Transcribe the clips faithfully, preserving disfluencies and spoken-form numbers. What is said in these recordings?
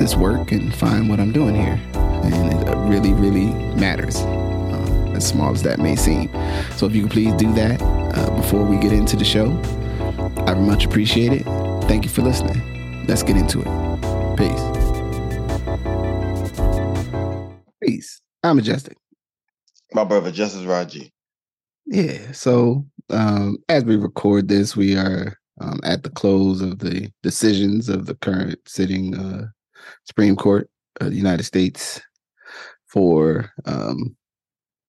this work and find what I'm doing here. And it really, really matters, uh, as small as that may seem. So if you could please do that uh, before we get into the show, I'd much appreciate it. Thank you for listening. Let's get into it. Peace. Peace. I'm Majestic. My brother, Justice Rajee. Yeah, so um, as we record this, we are um, at the close of the decisions of the current sitting uh, Supreme Court of the United States for, um,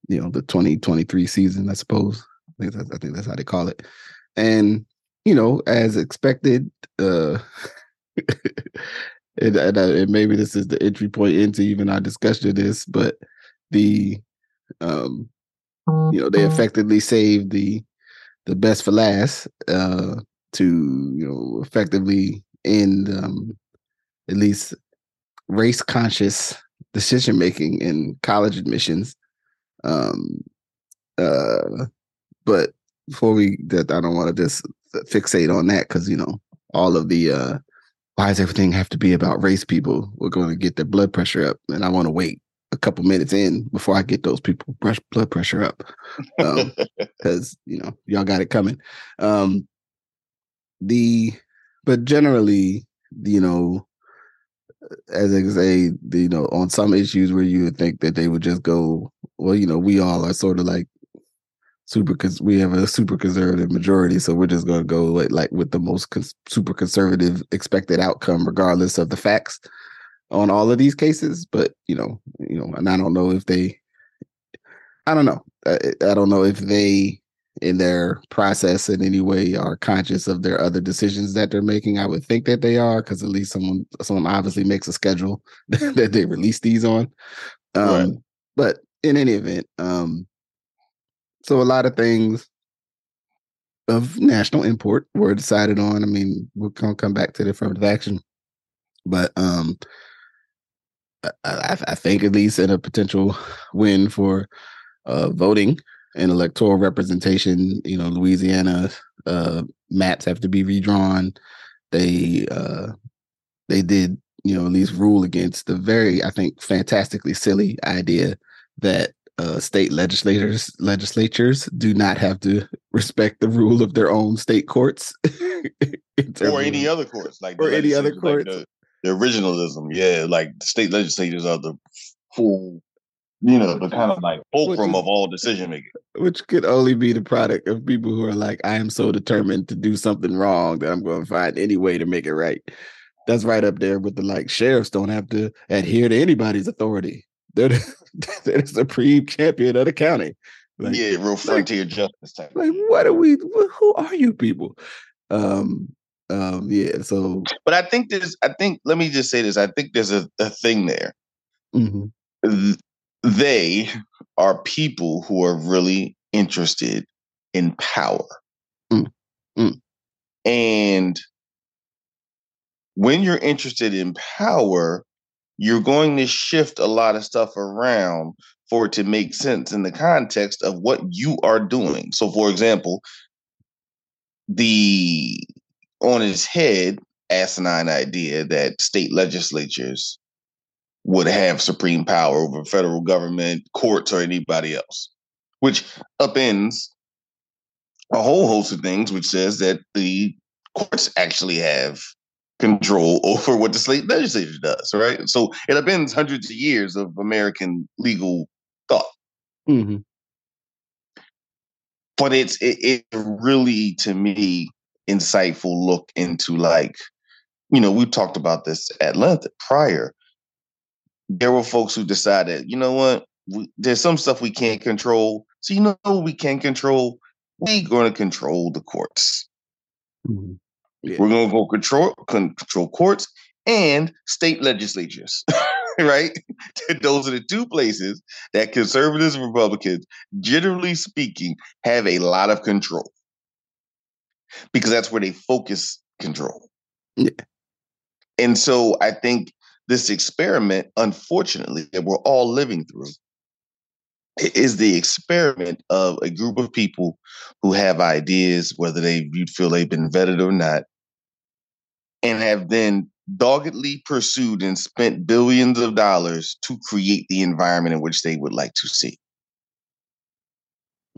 you know, the twenty twenty-three season, I suppose. I think that's, I think that's how they call it. And, you know, as expected, uh, and, and, and maybe this is the entry point into even our discussion of this, but the... Um, you know, they effectively saved the the best for last uh, to, you know, effectively end um, at least race conscious decision making in college admissions. Um, uh, but before we, that I don't want to just fixate on that because, you know, all of the uh, why does everything have to be about race? People, we're going to get their blood pressure up, and I want to wait a couple minutes in before I get those people brush blood pressure up, because um, you know y'all got it coming. Um, the but generally, you know, as I say, you know, on some issues where you would think that they would just go, well, you know, we all are sort of like super because we have a super conservative majority, so we're just going to go like, like with the most cons- super conservative expected outcome, regardless of the facts, on all of these cases. But you know, you know, and I don't know if they, I don't know, I, I don't know if they, in their process in any way, are conscious of their other decisions that they're making. I would think that they are, because at least someone, someone obviously makes a schedule that they release these on. Um, right. But in any event, um, so a lot of things of national import were decided on. I mean, we're gonna come back to the affirmative action, but um. I, I think at least in a potential win for uh, voting and electoral representation, you know, Louisiana uh, maps have to be redrawn. They uh, they did, you know, at least rule against the very, I think, fantastically silly idea that uh, state legislators legislatures do not have to respect the rule of their own state courts, or any other courts, like or any other courts. Like the- The originalism, yeah, like the state legislators are the full, you know, the kind of like fulcrum of all decision making, which could only be the product of people who are like, I am so determined to do something wrong that I'm going to find any way to make it right. That's right up there with the like sheriffs don't have to adhere to anybody's authority. They're the, they're the supreme champion of the county. Like, yeah, real frontier like, justice type. Like, what are we? Who are you people? Um. Um, yeah, so but I think there's I think let me just say this. I think there's a, a thing there. Mm-hmm. Th- they are people who are really interested in power. Mm-hmm. And when you're interested in power, you're going to shift a lot of stuff around for it to make sense in the context of what you are doing. So, for example, the on his head, asinine idea that state legislatures would have supreme power over federal government, courts, or anybody else, which upends a whole host of things, which says that the courts actually have control over what the state legislature does, right? So it upends hundreds of years of American legal thought. Mm-hmm. But it's it, it really, to me, insightful look into, like, you know, we talked about this at length prior. There were folks who decided, you know what, we, there's some stuff we can't control. So, you know, we can't control. We're going to control the courts. Mm-hmm. Yeah. We're going to go control, control courts and state legislatures. right? Those are the two places that conservatives and Republicans, generally speaking, have a lot of control, because that's where they focus control. Yeah. And so I think this experiment, unfortunately, that we're all living through, is the experiment of a group of people who have ideas, whether they you feel they've been vetted or not, and have then doggedly pursued and spent billions of dollars to create the environment in which they would like to see.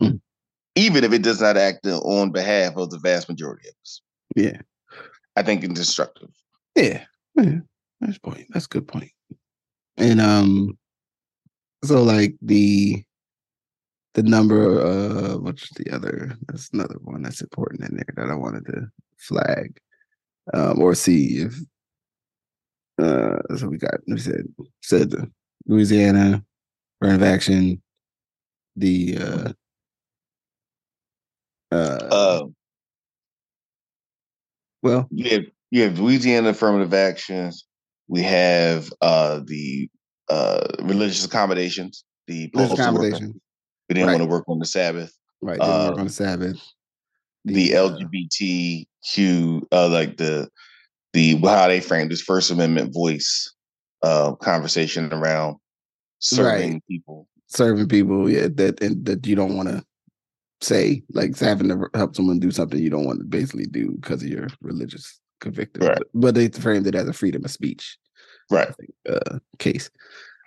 Mm. Even if it does not act on behalf of the vast majority of us. Yeah. I think it's destructive. Yeah. Yeah. That's point. That's a good point. And um so like the the number of what's the other that's another one that's important in there that I wanted to flag. Um or see if uh so we got we said said the Louisiana burn of action, the uh uh, uh well you have, you have Louisiana affirmative actions. We have uh, the uh, religious accommodations. The religious accommodation. We didn't right. want to work on the Sabbath. Right, didn't uh, work on the Sabbath. The, the L G B T Q, uh, like the the how they framed this First Amendment voice uh, conversation around serving right. people, serving people. Yeah, that and that you don't want to say, like having to help someone do something you don't want to basically do because of your religious convicted, right. but they framed it as a freedom of speech, right? Think, uh, case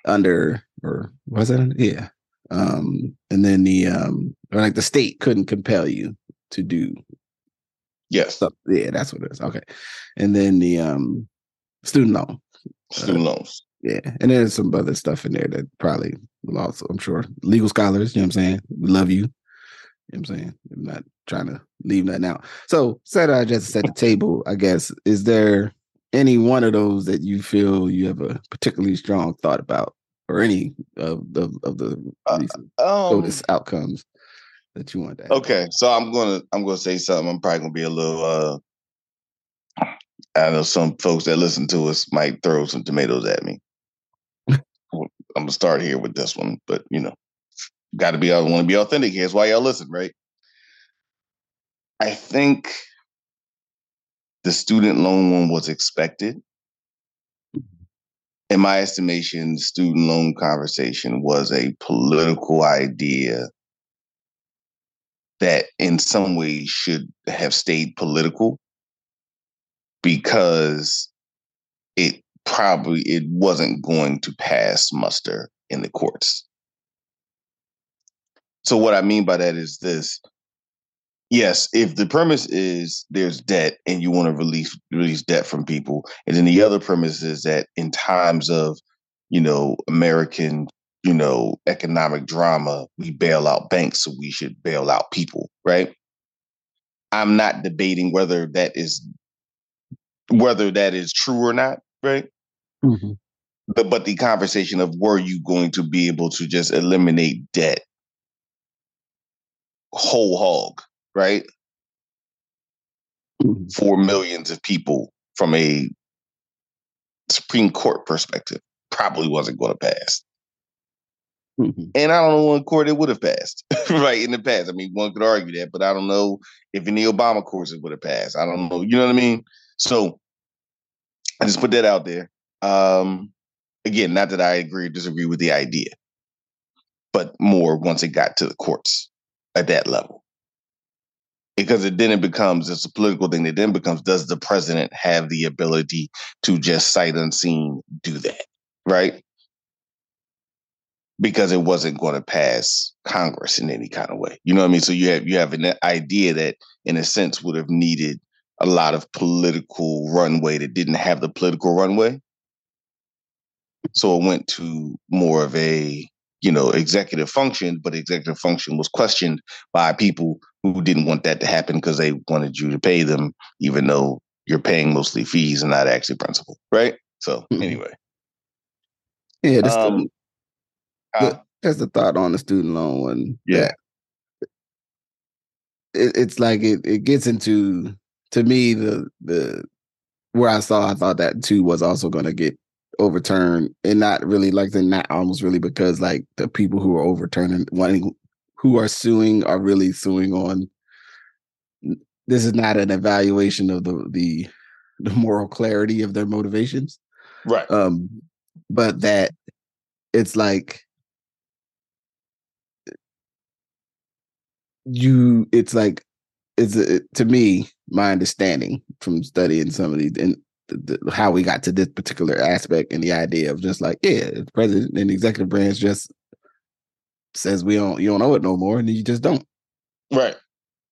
under or was it? Under? Yeah, um, and then the um, or like the state couldn't compel you to do, yes, stuff. Yeah, that's what it is. Okay, and then the um, student loan, student uh, loans, yeah, and there's some other stuff in there that probably will also, I'm sure, legal scholars. You know what I'm saying? We love you. You know what I'm saying? I'm not trying to leave nothing out. So, set I just set the table, I guess. Is there any one of those that you feel you have a particularly strong thought about, or any of the of the uh, um, outcomes that you want to add? Okay, so I'm gonna I'm gonna say something. I'm probably gonna be a little. Uh, I know some folks that listen to us might throw some tomatoes at me. I'm gonna start here with this one, but you know. Got to be, I want to be authentic here. That's why y'all listen, right? I think the student loan one was expected. In my estimation, the student loan conversation was a political idea that in some ways should have stayed political, because it probably, it wasn't going to pass muster in the courts. So what I mean by that is this. Yes, if the premise is there's debt and you want to release release debt from people, and then the other premise is that in times of, you know, American, you know, economic drama, we bail out banks, so we should bail out people, right? I'm not debating whether that is whether that is true or not, right? Mm-hmm. But, but the conversation of were you going to be able to just eliminate debt whole hog, right? For millions of people from a Supreme Court perspective, probably wasn't going to pass. Mm-hmm. And I don't know what court it would have passed, right? In the past. I mean, one could argue that, but I don't know if in the Obama courts it would have passed. I don't know. You know what I mean? So I just put that out there. Um, again, not that I agree or disagree with the idea, but more once it got to the courts. At that level, because it then it becomes, it's a political thing that then becomes, does the president have the ability to just sight unseen do that, right? Because it wasn't going to pass Congress in any kind of way. You know what I mean? So you have you have an idea that, in a sense, would have needed a lot of political runway that didn't have the political runway. So it went to more of a, you know, executive function, but executive function was questioned by people who didn't want that to happen because they wanted you to pay them, even though you're paying mostly fees and not actually principal, right? So mm-hmm. anyway. Yeah, that's, um, the, uh, that's the thought on the student loan one. Yeah. It, it's like it, it gets into, to me, the the where I saw, I thought that too was also going to get overturned, and not really like the not almost really because like the people who are overturning wanting who are suing are really suing on. This is not an evaluation of the the, the moral clarity of their motivations, right? Um, but that it's like you. It's like it's a, to me my understanding from studying some of these and the, the, how we got to this particular aspect and the idea of just like yeah, the president and the executive branch just says we don't you don't owe it no more and you just don't, right?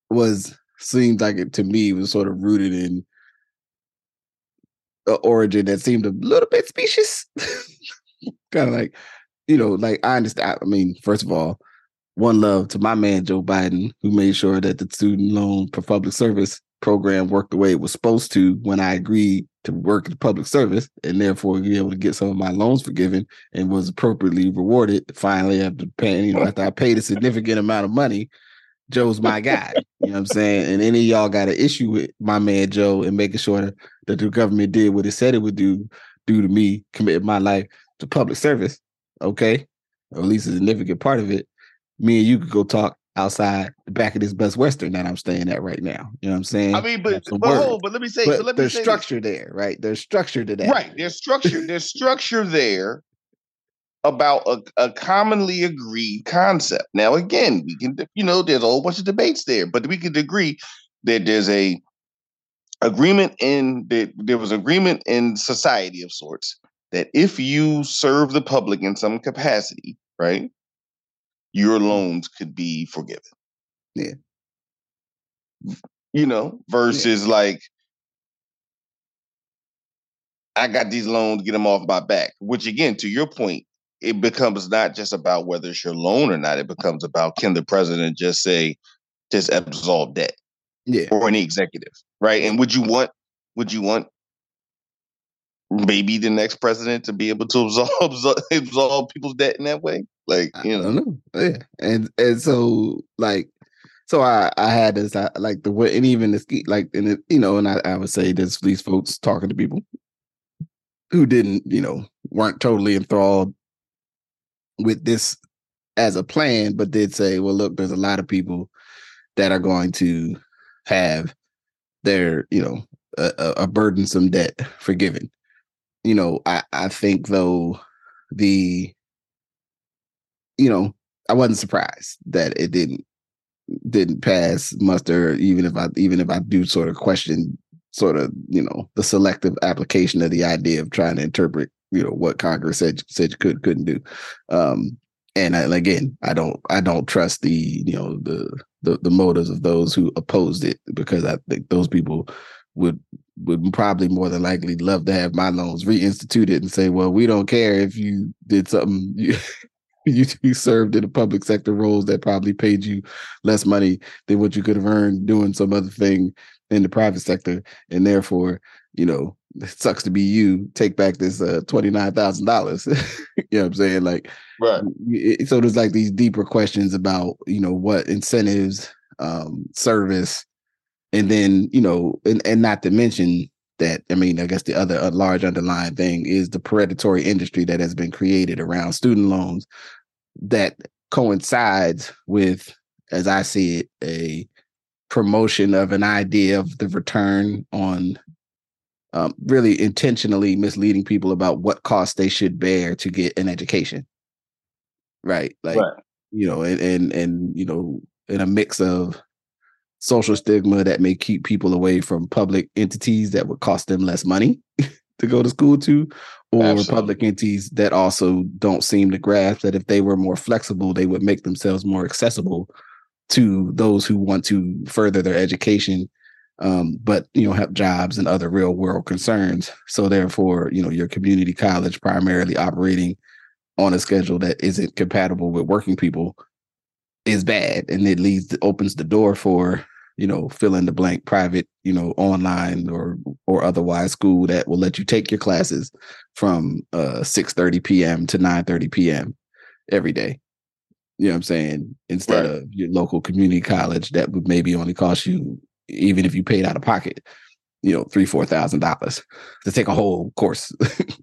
Was seemed like it to me was sort of rooted in an origin that seemed a little bit specious. Kind of like, you know, like I understand. I mean, first of all, one love to my man, Joe Biden, who made sure that the student loan for public service program worked the way it was supposed to when I agreed to work in public service and therefore be able to get some of my loans forgiven and was appropriately rewarded. Finally, after paying, you know, after I paid a significant amount of money, Joe's my guy, you know what I'm saying? And any of y'all got an issue with my man Joe and making sure that, that the government did what it said it would do, do to me, committed my life to public service, okay? Or at least a significant part of it. Me and you could go talk outside the back of this Best Western that I'm staying at right now. You know what I'm saying? I mean, but but, hold, but let me say, but so let me there's say structure this. there, right? There's structure to that. Right, there's structure, there's structure there about a, a commonly agreed concept. Now, again, we can, you know, there's a whole bunch of debates there, but we could agree that there's a agreement in that there was agreement in society of sorts that if you serve the public in some capacity, right, your loans could be forgiven. Yeah, you know, versus yeah. like. I got these loans, get them off my back, which again, to your point, it becomes not just about whether it's your loan or not. It becomes about, can the president just say, just absolve debt yeah. or any executive, right? And would you want, would you want maybe the next president to be able to absolve, absolve people's debt in that way? Like, you know, I don't know. Yeah. And, and so like, So I, I had this, I, like the, and even this, like, and it, you know, and I, I would say there's these folks talking to people who didn't, you know, weren't totally enthralled with this as a plan, but did say, well, look, there's a lot of people that are going to have their, you know, a, a burdensome debt forgiven. You know, I, I think, though, the, you know, I wasn't surprised that it didn't didn't pass muster, even if I even if I do sort of question sort of, you know, the selective application of the idea of trying to interpret, you know, what Congress said said you could couldn't do. Um, and I, again, I don't I don't trust the, you know, the, the the motives of those who opposed it, because I think those people would would probably more than likely love to have my loans reinstituted and say, well, we don't care if you did something you you, you served in a public sector roles that probably paid you less money than what you could have earned doing some other thing in the private sector, and therefore, you know, it sucks to be you. Take back this uh, twenty-nine thousand dollars. You know what I'm saying? Like, right. It, so there's like these deeper questions about, you know, what incentives, um, service, and then, you know, and, and not to mention that, I mean, I guess the other uh, large underlying thing is the predatory industry that has been created around student loans that coincides with, as I see it, a promotion of an idea of the return on um, really intentionally misleading people about what costs they should bear to get an education. Right. Like, right. you know, and, and, and, you know, in a mix of social stigma that may keep people away from public entities that would cost them less money to go to school to, or Absolutely. Public entities that also don't seem to grasp that if they were more flexible, they would make themselves more accessible to those who want to further their education, um, but, you know, have jobs and other real world concerns. So therefore, you know, your community college primarily operating on a schedule that isn't compatible with working people is bad. And it leads, opens the door for, you know, fill in the blank private, you know, online or or otherwise school that will let you take your classes from uh, six thirty p.m. to nine thirty p.m. every day. You know what I'm saying? Instead right. of your local community college that would maybe only cost you, even if you paid out of pocket, you know, three, four thousand dollars to take a whole course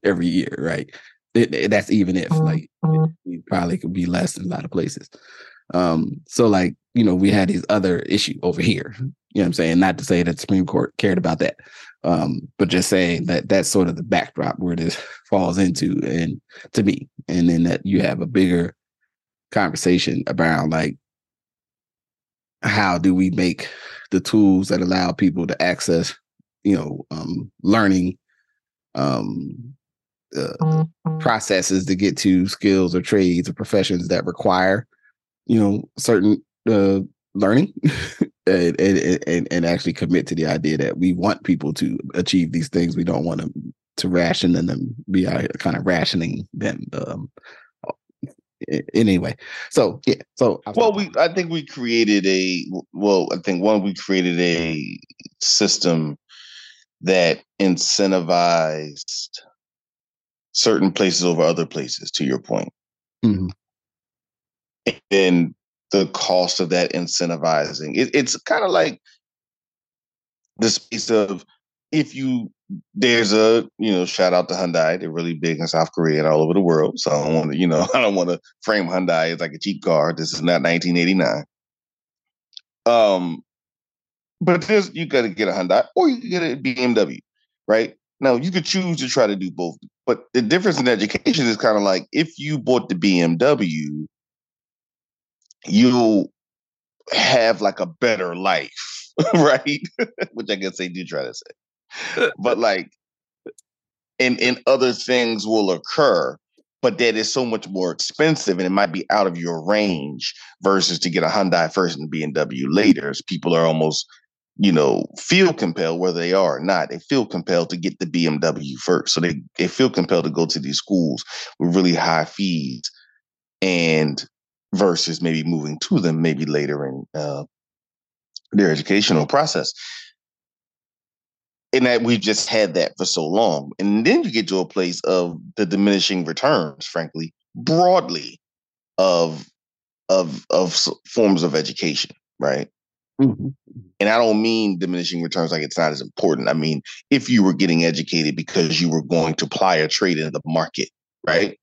every year, right? It, it, that's even if, like, it, it probably could be less in a lot of places. Um, so, like, you know, we had these other issue over here. You know what I'm saying? Not to say that the Supreme Court cared about that, um, but just saying that that's sort of the backdrop where this falls into, and to me, and then that you have a bigger conversation about, like, how do we make the tools that allow people to access, you know, um, learning um, uh, processes to get to skills or trades or professions that require, you know, certain uh, learning and, and, and, and actually commit to the idea that we want people to achieve these things. We don't want them to ration them, be out here kind of rationing them. Um, anyway, so yeah, so well, we I think we created a well, I think one we created a system that incentivized certain places over other places. To your point, mm-hmm. and the cost of that incentivizing, it, it's kind of like the space of if you. There's a, you know, shout out to Hyundai. They're really big in South Korea and all over the world. So I don't want to, you know, I don't want to frame Hyundai as like a cheap car. This is not nineteen eighty-nine. Um, but there's, you got to get a Hyundai or you can get a B M W, right? Now you could choose to try to do both. But the difference in education is kind of like if you bought the B M W, you'll have like a better life, right? Which I guess they do try to say. But like, and and other things will occur, but that is so much more expensive, and it might be out of your range versus to get a Hyundai first and B M W later. As people are almost, you know, feel compelled, whether they are or not, they feel compelled to get the B M W first. So they, they feel compelled to go to these schools with really high fees, and versus maybe moving to them maybe later in uh, their educational process. And that we've just had that for so long. And then you get to a place of the diminishing returns, frankly, broadly of of of forms of education, right? Mm-hmm. And I don't mean diminishing returns like it's not as important. I mean, if you were getting educated because you were going to ply a trade in the market, right?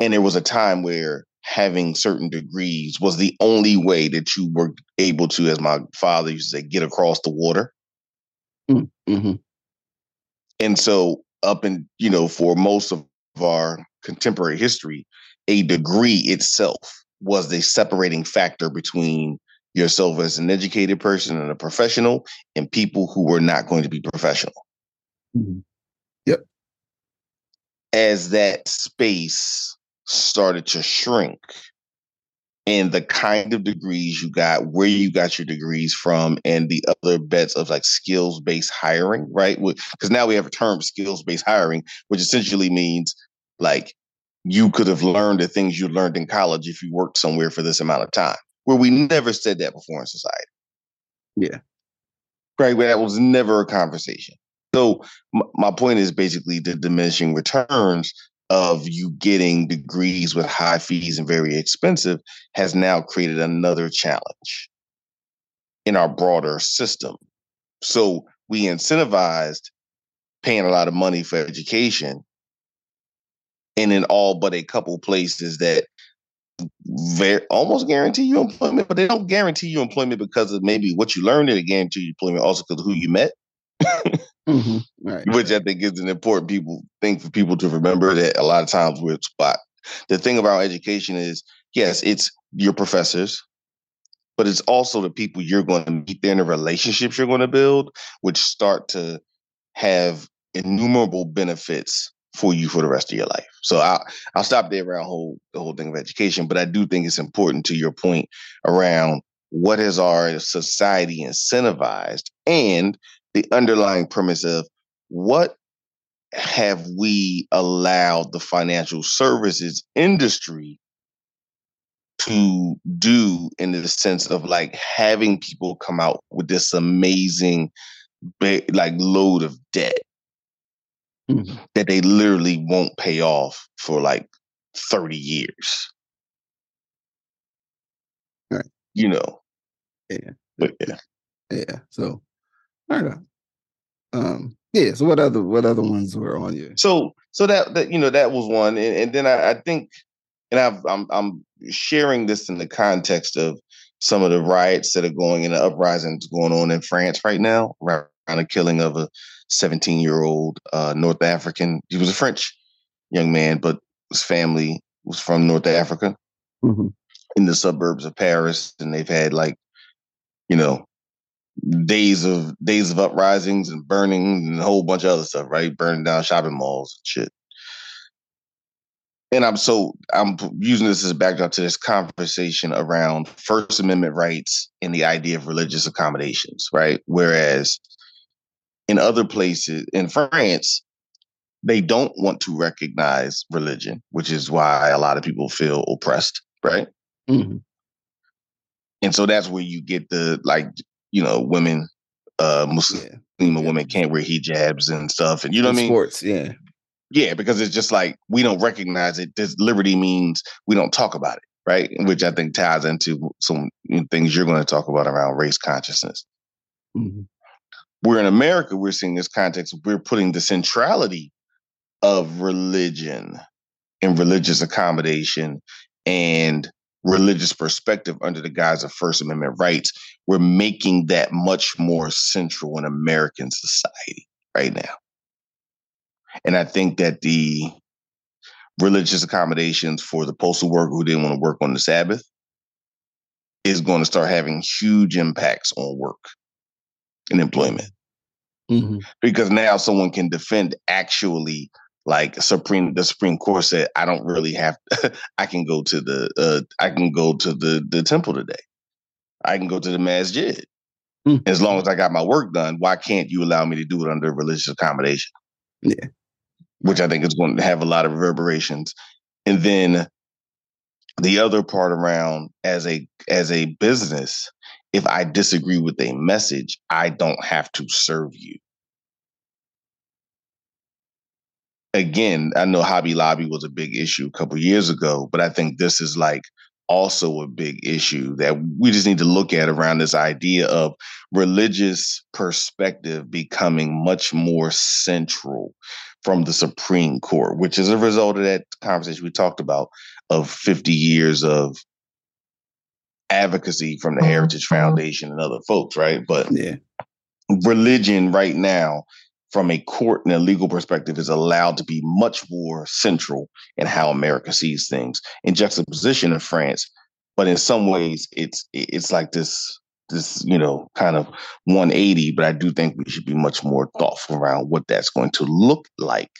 And there was a time where having certain degrees was the only way that you were able to, as my father used to say, get across the water. Mm-hmm. And so up in, you know, for most of our contemporary history, a degree itself was the separating factor between yourself as an educated person and a professional and people who were not going to be professional. Mm-hmm. Yep. As that space started to shrink and the kind of degrees you got, where you got your degrees from, and the other bets of like skills-based hiring, right? Because now we have a term, skills-based hiring, which essentially means like you could have learned the things you learned in college if you worked somewhere for this amount of time, where we never said that before in society. Yeah. Right? Where that was never a conversation. So m- my point is basically the diminishing returns of you getting degrees with high fees and very expensive has now created another challenge in our broader system. So we incentivized paying a lot of money for education, and in all but a couple places that very, almost guarantee you employment, but they don't guarantee you employment because of maybe what you learned, and they guarantee you employment also because of who you met. Mm-hmm. Right. Which I think is an important people thing for people to remember, that a lot of times we're spot. The thing about education is, yes, it's your professors, but it's also the people you're going to meet there and the relationships you're going to build, which start to have innumerable benefits for you for the rest of your life. So I'll, I'll stop there around whole, the whole thing of education, but I do think it's important to your point around what is our society incentivized, and the underlying premise of what have we allowed the financial services industry to do, in the sense of like having people come out with this amazing like load of debt mm-hmm. that they literally won't pay off for like thirty years. All right. You know. Yeah. But yeah. Yeah. So. I don't know. Um, yeah. So what other what other ones were on you? So so that that you know that was one, and, and then I, I think, and I've, I'm I'm sharing this in the context of some of the riots that are going and the uprisings going on in France right now, right around the killing of a seventeen year old uh, North African. He was a French young man, but his family was from North Africa, mm-hmm. in the suburbs of Paris, and they've had like, you know, days of days of uprisings and burning and a whole bunch of other stuff, right? Burning down shopping malls and shit. And I'm so I'm using this as a backdrop to this conversation around First Amendment rights and the idea of religious accommodations, right? Whereas in other places, in France, they don't want to recognize religion, which is why a lot of people feel oppressed, right? Mm-hmm. And so that's where you get the, like, you know, women, uh, Muslim yeah. women can't wear hijabs and stuff. And you know in what I mean? Sports, yeah. Yeah, because it's just like, we don't recognize it. This liberty means we don't talk about it, right? Which I think ties into some things you're going to talk about around race consciousness. Mm-hmm. We're in America, we're seeing this context. We're putting the centrality of religion and religious accommodation and religious perspective under the guise of First Amendment rights. We're making that much more central in American society right now. And I think that the religious accommodations for the postal worker who didn't want to work on the Sabbath is going to start having huge impacts on work and employment. Mm-hmm. Because now someone can defend actually, like Supreme, the Supreme Court said, I don't really have, I can go to the, uh, I can go to the, the temple today. I can go to the masjid. Mm-hmm. As long as I got my work done, why can't you allow me to do it under religious accommodation? Yeah. Which I think is going to have a lot of reverberations. And then the other part around, as a as a business, if I disagree with a message, I don't have to serve you. Again, I know Hobby Lobby was a big issue a couple of years ago, but I think this is like also a big issue that we just need to look at around this idea of religious perspective becoming much more central from the Supreme Court, which is a result of that conversation we talked about of fifty years of advocacy from the Heritage Foundation and other folks, right? But yeah. Religion right now, from a court and a legal perspective, is allowed to be much more central in how America sees things in juxtaposition of France. But in some ways, it's it's like this, this you know, kind of one eighty. But I do think we should be much more thoughtful around what that's going to look like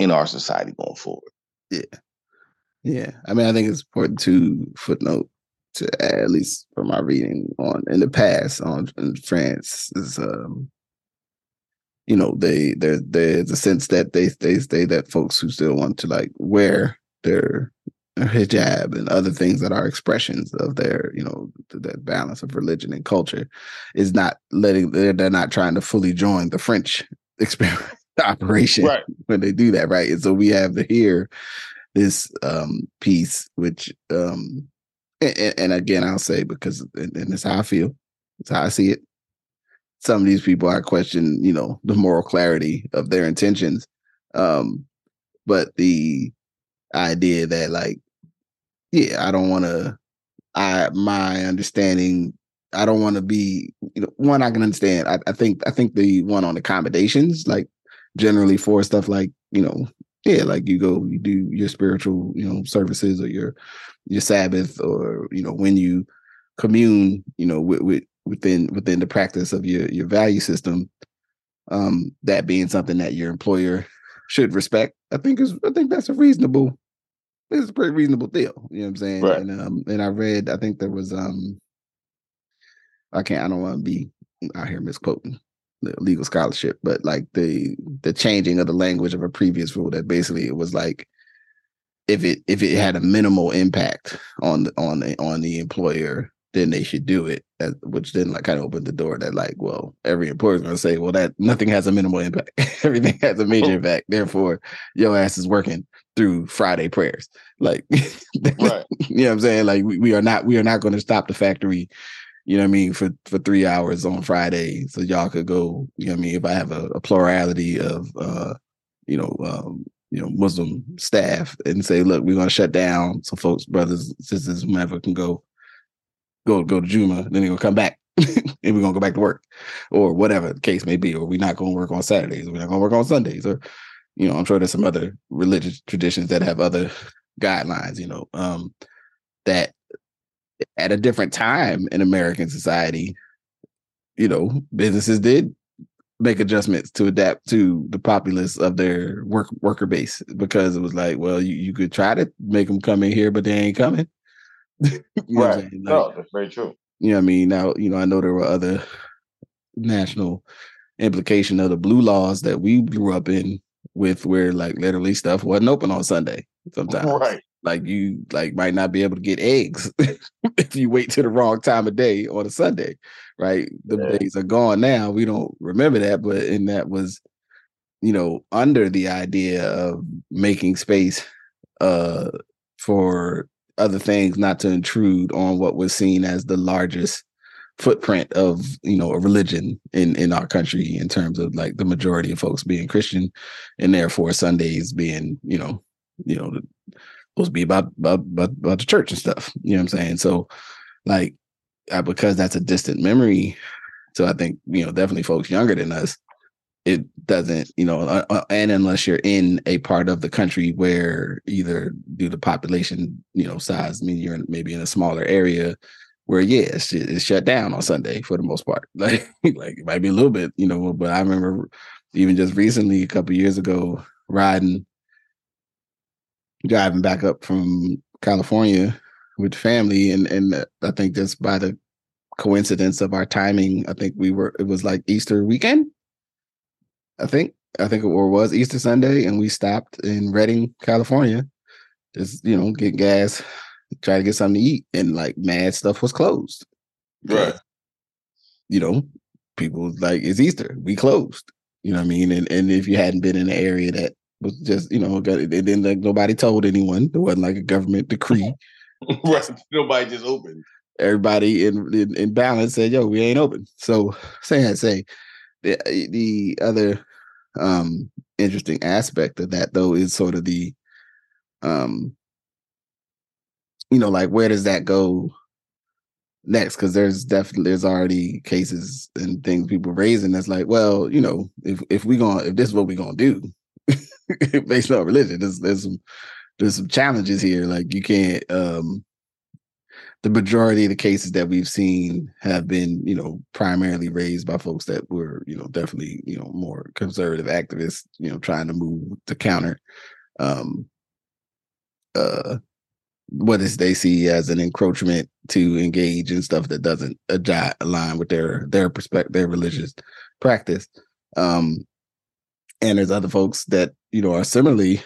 in our society going forward. Yeah. Yeah. I mean, I think it's important to footnote, to at least from my reading on in the past on in France, is um, you know, they there there's a sense that they they say that folks who still want to like wear their, their hijab and other things that are expressions of their, you know, that balance of religion and culture is not letting they're, they're not trying to fully join the French experiment operation right. when they do that, right? And so we have to hear this um, piece, which um, and, and again I'll say because and, and it's how I feel, it's how I see it. Some of these people, I question, you know, the moral clarity of their intentions. Um, but the idea that, like, yeah, I don't want to, I, my understanding, I don't want to be, you know, one I can understand. I, I think, I think the one on accommodations, like generally for stuff like, you know, yeah, like you go, you do your spiritual, you know, services or your, your Sabbath or, you know, when you commune, you know, with, with, within within the practice of your, your value system, um, that being something that your employer should respect, I think is I think that's a reasonable, it's a pretty reasonable deal. You know what I'm saying? Right. And um, and I read, I think there was um, I can't, I don't want to be out here misquoting the legal scholarship, but like the the changing of the language of a previous rule that basically it was like, if it if it had a minimal impact on the on the on the employer, then they should do it, which then like kind of opened the door that like, well, every employer is going to say, well, that nothing has a minimal impact. Everything has a major impact. Therefore, your ass is working through Friday prayers. Like, right. You know what I'm saying? Like we, we are not, we are not going to stop the factory, you know what I mean, for, for three hours on Friday. So y'all could go, you know what I mean, if I have a, a plurality of, uh, you know, um, you know, Muslim staff and say, look, we're going to shut down so folks, brothers, sisters, whomever can go, go, go to Juma. Then they're going to come back and we're going to go back to work or whatever the case may be. Or we're not going to work on Saturdays. Or we're not going to work on Sundays. Or, you know, I'm sure there's some other religious traditions that have other guidelines, you know, um, that, at a different time in American society, you know, businesses did make adjustments to adapt to the populace of their work worker base, because it was like, well, you, you could try to make them come in here, but they ain't coming. Right. Like, no, that's very true. You know what I mean? Now, you know, I know there were other national implications of the blue laws that we grew up in with, where like literally stuff wasn't open on Sunday sometimes. Right. Like you like might not be able to get eggs if you wait till the wrong time of day on a Sunday, right? The yeah. days are gone now. We don't remember that, but and that was, you know, under the idea of making space uh, for other things not to intrude on what was seen as the largest footprint of, you know, a religion in, in our country in terms of like the majority of folks being Christian and therefore Sundays being, you know, you know, the, supposed to be about, about, about the church and stuff. You know what I'm saying? So like, I, because that's a distant memory. So I think, you know, definitely folks younger than us, it doesn't, you know, uh, and unless you're in a part of the country where either due to population, you know, size, I mean, you're in, maybe in a smaller area where, yeah, it's, it's shut down on Sunday for the most part. Like, like it might be a little bit, you know, but I remember even just recently, a couple of years ago, riding driving back up from California with family. And, and I think just by the coincidence of our timing, I think we were, it was like Easter weekend. I think, I think it was Easter Sunday, and we stopped in Redding, California, just, you know, get gas, try to get something to eat. And like mad stuff was closed. Right. You know, people was like, it's Easter. We closed, you know what I mean? And, and if you hadn't been in an area that, was just, you know, got it, and then like nobody told anyone. There wasn't like a government decree. Right. Nobody just opened. Everybody in, in in balance said, "Yo, we ain't open." So say I say the the other um, interesting aspect of that though is sort of the, um, you know, like where does that go next? Because there's definitely there's already cases and things people raising that's like, well, you know, if if we gonna if this is what we gonna do. Based on religion, there's, there's some there's some challenges here. Like you can't. Um, the majority of the cases that we've seen have been, you know, primarily raised by folks that were, you know, definitely, you know, more conservative activists, you know, trying to move to counter um, uh, what is they see as an encroachment to engage in stuff that doesn't uh, align with their their perspective, their religious practice. Um, And there's other folks that, you know, are similarly,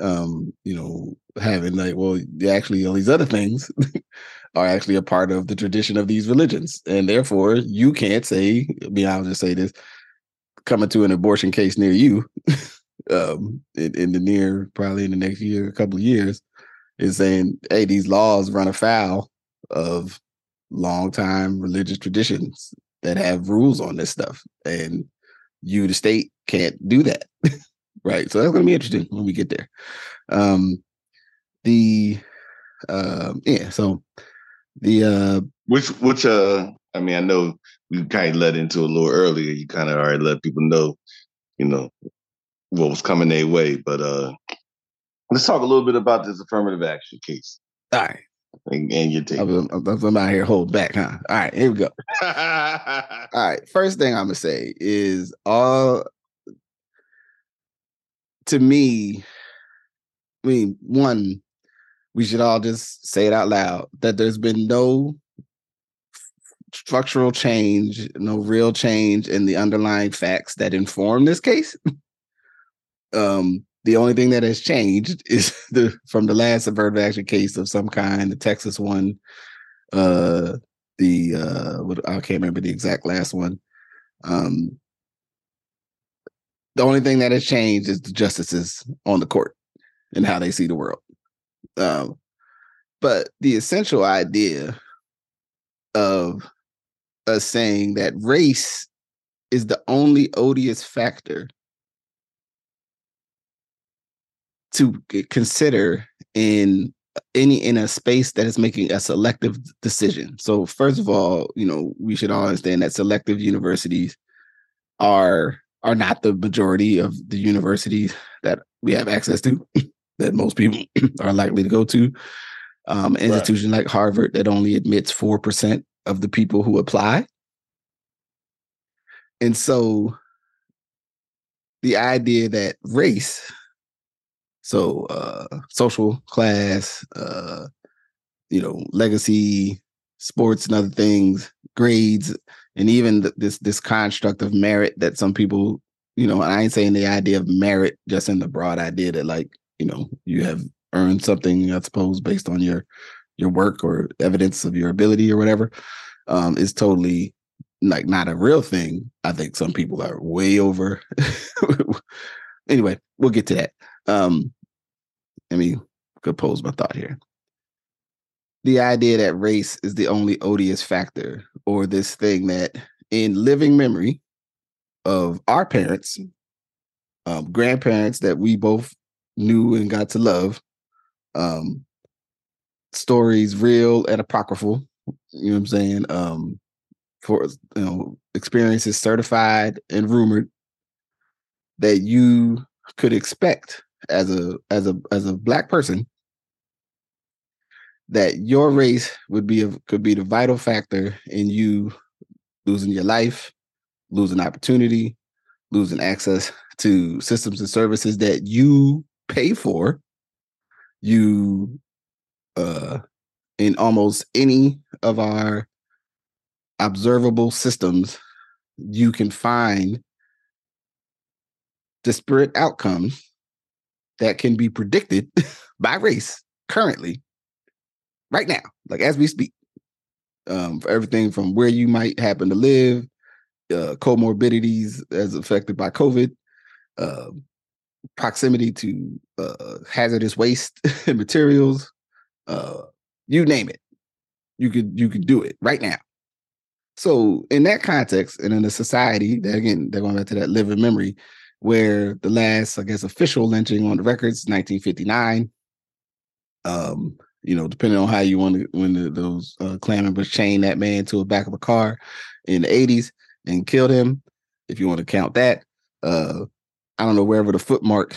um, you know, having like, well, actually all these other things are actually a part of the tradition of these religions. And therefore you can't say, I mean, I'll just say this, coming to an abortion case near you um, in, in the near, probably in the next year, a couple of years, is saying, hey, these laws run afoul of longtime religious traditions that have rules on this stuff. And you, the state, can't do that. Right. So that's going to be interesting when we get there. Um, the, uh, yeah. So the, uh, which, which, uh, I mean, I know we kind of led into a little earlier. You kind of already let people know, you know, what was coming their way, but, uh, let's talk a little bit about this affirmative action case. All right. And, and your take. I'm, I'm out here holding back, huh? All right, here we go. All right. First thing I'm going to say is all, to me, I mean, one, we should all just say it out loud that there's been no structural change, no real change in the underlying facts that inform this case. um, the only thing that has changed is the from the last affirmative action case of some kind, the Texas one, uh, the uh, what, I can't remember the exact last one. Um, The only thing that has changed is the justices on the court and how they see the world. Um, but the essential idea of us saying that race is the only odious factor to consider in any in a space that is making a selective decision. So first of all, you know, we should all understand that selective universities are are not the majority of the universities that we have access to, that most people are likely to go to. Um, an institution right. like Harvard that only admits four percent of the people who apply. And so the idea that race, so uh, social class, uh, you know, legacy, sports and other things, grades, and even th- this this construct of merit that some people, you know, and I ain't saying the idea of merit just in the broad idea that, like, you know, you have earned something, I suppose, based on your your work or evidence of your ability or whatever, um, is totally like not a real thing. I think some people are way over. Anyway, we'll get to that. Um, let me compose my thought here. The idea that race is the only odious factor, or this thing that in living memory of our parents, um, grandparents that we both knew and got to love, um, stories real and apocryphal, you know what I'm saying? Um, for, you know, experiences certified and rumored that you could expect as a as a as a black person, that your race would be a, could be the vital factor in you losing your life, losing opportunity, losing access to systems and services that you pay for. You uh, in almost any of our observable systems, you can find disparate outcomes that can be predicted by race currently, right now, like as we speak, um, for everything from where you might happen to live, uh, comorbidities as affected by COVID, uh, proximity to uh, hazardous waste and materials, uh, you name it. You could you could do it right now. So in that context, and in a society that, again, they're going back to that living memory, where the last, I guess, official lynching on the records, nineteen fifty-nine. Um, you know, depending on how you want to, when the, those uh, Klan members chained that man to the back of a car in the eighties and killed him, if you want to count that, uh, I don't know, wherever the footmark.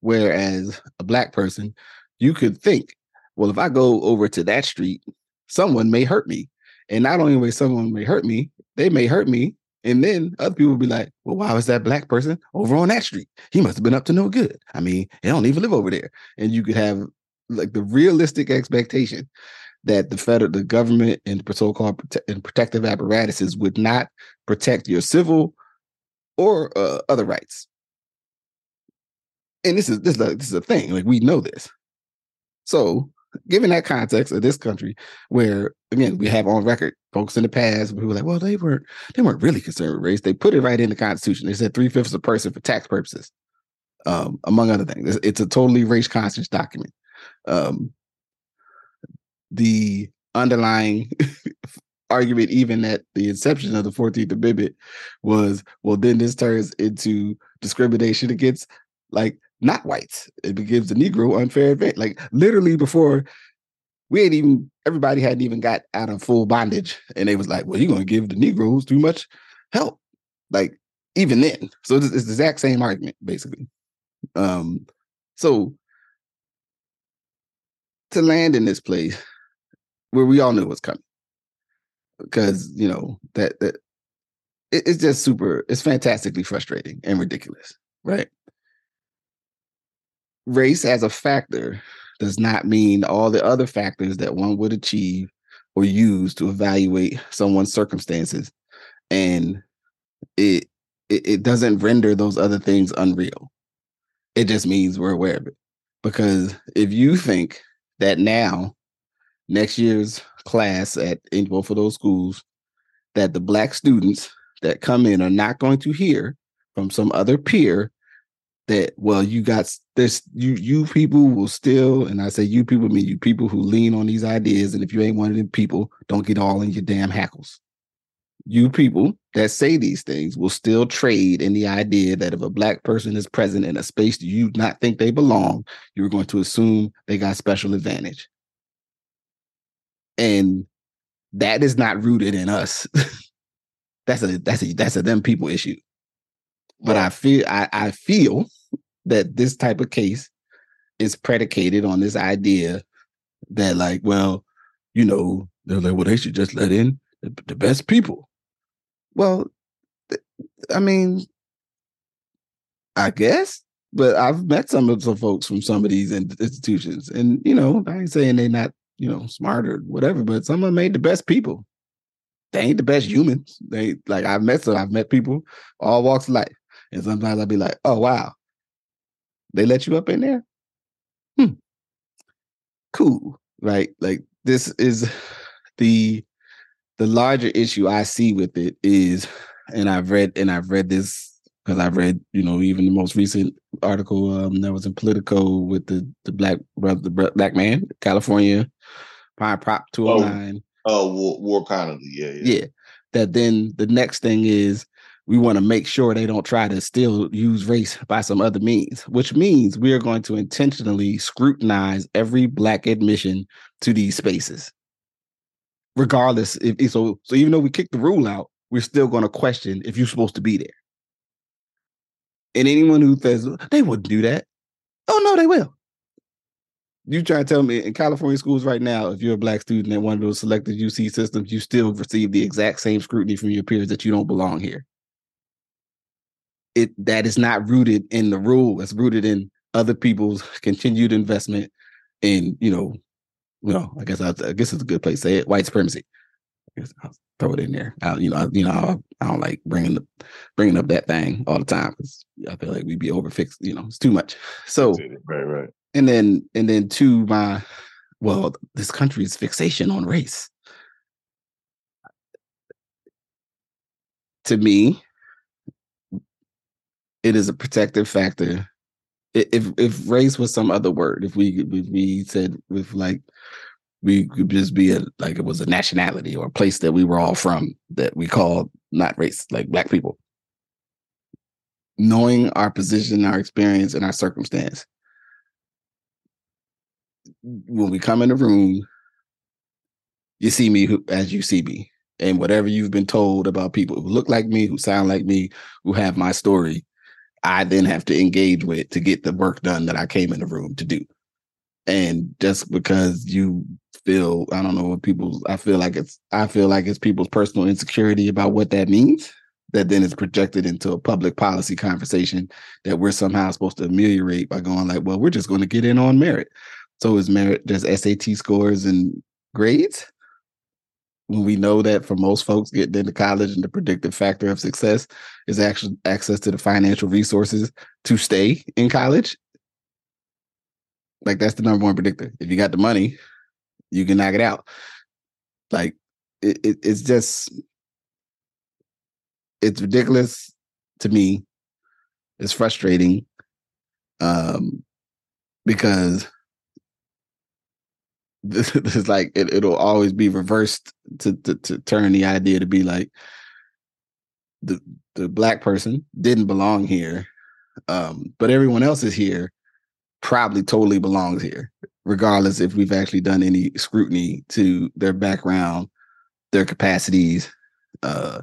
Whereas a black person, you could think, well, if I go over to that street, someone may hurt me, and not only way someone may hurt me, they may hurt me. And then other people will be like, well, why was that black person over on that street? He must have been up to no good. I mean, they don't even live over there. And you could have like the realistic expectation that the federal, the government and so-called prote- and protective apparatuses would not protect your civil or uh, other rights. And this is this, this is a thing, like we know this. So given that context of this country, where, again, we have on record folks in the past who were like, well, they weren't they weren't really concerned with race. They put it right in the Constitution. They said three-fifths of a person for tax purposes, um, among other things. It's, it's a totally race-conscious document. Um, the underlying argument, even at the inception of the fourteenth Amendment, was, well, then this turns into discrimination against, like, not whites. It gives the Negro unfair advantage. Like, literally before we ain't even, everybody hadn't even got out of full bondage. And they was like, well, you're going to give the Negroes too much help. Like, even then. So it's, it's the exact same argument, basically. Um, so to land in this place where we all knew what's coming, because, you know, that, that it, it's just super, it's fantastically frustrating and ridiculous, right? Race as a factor does not mean all the other factors that one would achieve or use to evaluate someone's circumstances. And it, it it doesn't render those other things unreal. It just means we're aware of it. Because if you think that now, next year's class at in both of those schools, that the black students that come in are not going to hear from some other peer that, well, you got this, you you people will still, and I say you people, I mean you people who lean on these ideas, and if you ain't one of them people, don't get all in your damn hackles. you people that say these things will still trade in the idea that if a black person is present in a space you do not think they belong, you're going to assume they got special advantage. And that is not rooted in us. That's a that's a that's a them people issue. But I feel I, I feel that this type of case is predicated on this idea that, like, well, you know, they're like, well, they should just let in the, the best people. Well, th- I mean, I guess, but I've met some of the folks from some of these institutions, and you know, I ain't saying they're not, you know, smart or whatever, but some of them ain't the best people. They ain't the best humans. They like I've met so I've met people all walks of life, and sometimes I'll be like, "Oh wow, they let you up in there? Hmm, cool, right?" Like this is the the larger issue I see with it is, and I've read and I've read this because I've read you know even the most recent article um, that was in Politico with the the black brother, the black man, California, Pine Prop two oh nine. Oh, war, war penalty, yeah, yeah. Yeah, that then the next thing is we want to make sure they don't try to still use race by some other means, which means we are going to intentionally scrutinize every black admission to these spaces. Regardless, if so, so even though we kicked the rule out, we're still going to question if you're supposed to be there. And anyone who says, they wouldn't do that. Oh, no, they will. You try to tell me in California schools right now, if you're a black student at one of those selected U C systems, you still receive the exact same scrutiny from your peers that you don't belong here. It that is not rooted in the rule. It's rooted in other people's continued investment in, you know, well, I guess I, I guess it's a good place to say it, white supremacy. I guess I'll throw it in there. I, you know, I, you know, I, I don't like bringing the, bringing up that thing all the time because I feel like we'd be overfixed. You know, it's too much. So right, right. And then, and then, to my, well, this country's fixation on race. To me, it is a protective factor. If if race was some other word, if we if we said if like we could just be a like it was a nationality or a place that we were all from that we called not race, like black people. Knowing our position, our experience, and our circumstance. When we come in the room, you see me who, as you see me. And whatever you've been told about people who look like me, who sound like me, who have my story, I then have to engage with to get the work done that I came in the room to do. And just because you feel, I don't know what people, I feel like it's, I feel like it's people's personal insecurity about what that means, that then is projected into a public policy conversation that we're somehow supposed to ameliorate by going like, well, we're just going to get in on merit. So is merit just S A T scores and grades? When we know that for most folks getting into college and the predictive factor of success is actually access to the financial resources to stay in college. Like that's the number one predictor. If you got the money, you can knock it out. Like it, it, it's just, it's ridiculous to me. It's frustrating um, because This is like it, it'll always be reversed to, to to turn the idea to be like the the black person didn't belong here, um, but everyone else is here probably totally belongs here, regardless if we've actually done any scrutiny to their background, their capacities, uh,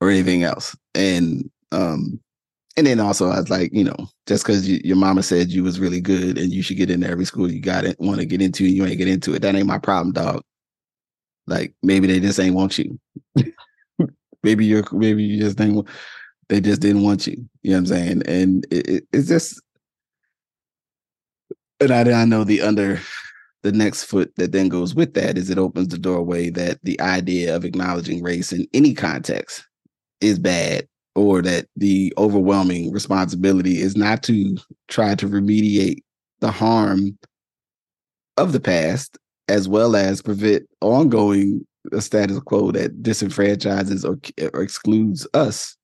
or anything else. And um, and then also I was like, you know, just because you, your mama said you was really good and you should get into every school you got it, want to get into, and you ain't get into it. That ain't my problem, dog. Like maybe they just ain't want you. maybe you're, maybe you just ain't. They just didn't want you. You know what I'm saying? And it, it, it's just, and I, I know the under, the next foot that then goes with that is it opens the doorway that the idea of acknowledging race in any context is bad. Or that the overwhelming responsibility is not to try to remediate the harm of the past, as well as prevent ongoing status quo that disenfranchises or, or excludes us.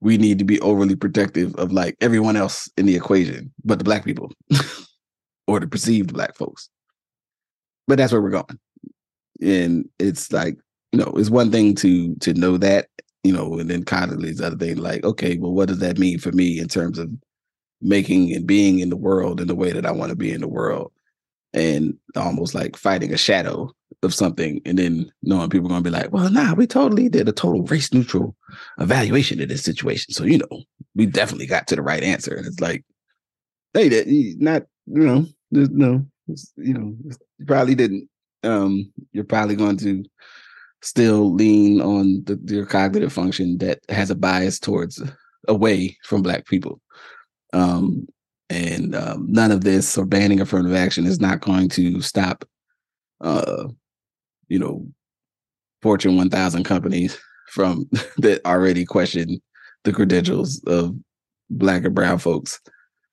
We need to be overly protective of like everyone else in the equation, but the black people or the perceived black folks. But that's where we're going. And it's like, you know, it's one thing to to know that, you know, and then kind of this other thing, like, okay, well, what does that mean for me in terms of making and being in the world in the way that I want to be in the world, and almost like fighting a shadow of something, and then knowing people are going to be like, well, nah, we totally did a total race neutral evaluation of this situation, so, you know, we definitely got to the right answer. And it's like, hey, that not, you know, no, you know, you probably didn't. Um, you're probably going to still lean on the, your cognitive function that has a bias towards away from Black people. Um, and um, none of this or banning affirmative action is not going to stop, uh, you know, Fortune one thousand companies from that already question the credentials of Black and brown folks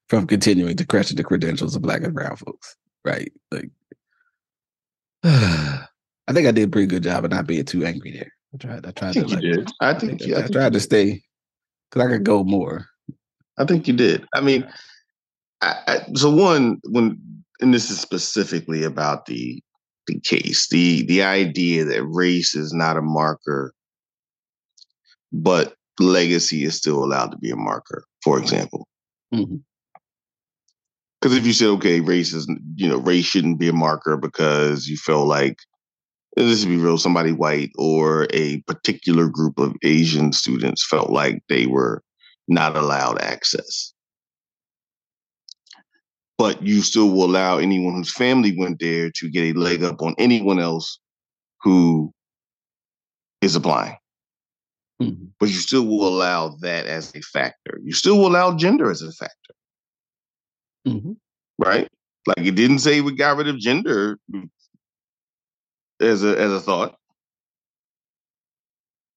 from continuing to question the credentials of Black and brown folks. Right. Like, I think I did a pretty good job of not being too angry there. I tried. I tried I think to. Like, you did. I think I, you, I, I think tried you. to stay because I could go more. I think you did. I mean, I, I, so one when, and this is specifically about the the case, the the idea that race is not a marker, but legacy is still allowed to be a marker. For example, because mm-hmm. if you said, okay, race is, you know, race shouldn't be a marker because you feel like, and this would be real, somebody white or a particular group of Asian students felt like they were not allowed access. But you still will allow anyone whose family went there to get a leg up on anyone else who is applying. Mm-hmm. But you still will allow that as a factor. You still will allow gender as a factor. Mm-hmm. Right? Like, it didn't say we got rid of gender as a as a thought.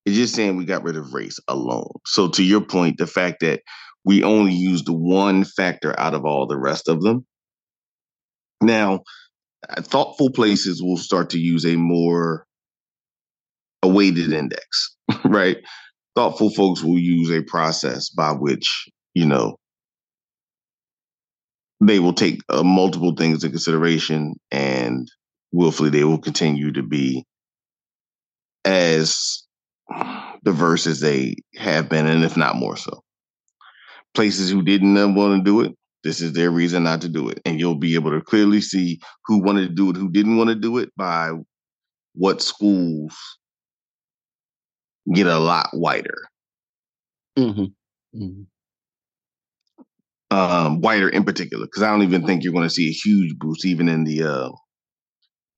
It's just saying we got rid of race alone. So to your point, the fact that we only used one factor out of all the rest of them. Now, thoughtful places will start to use a more a weighted index, right? Thoughtful folks will use a process by which, you know, they will take uh, multiple things into consideration, and willfully they will continue to be as diverse as they have been, and if not more so. Places who didn't want to do it, this is their reason not to do it, and you'll be able to clearly see who wanted to do it, who didn't want to do it, by what schools get a lot whiter, mm-hmm. Mm-hmm. Um, whiter in particular, because I don't even think you're going to see a huge boost, even in the uh,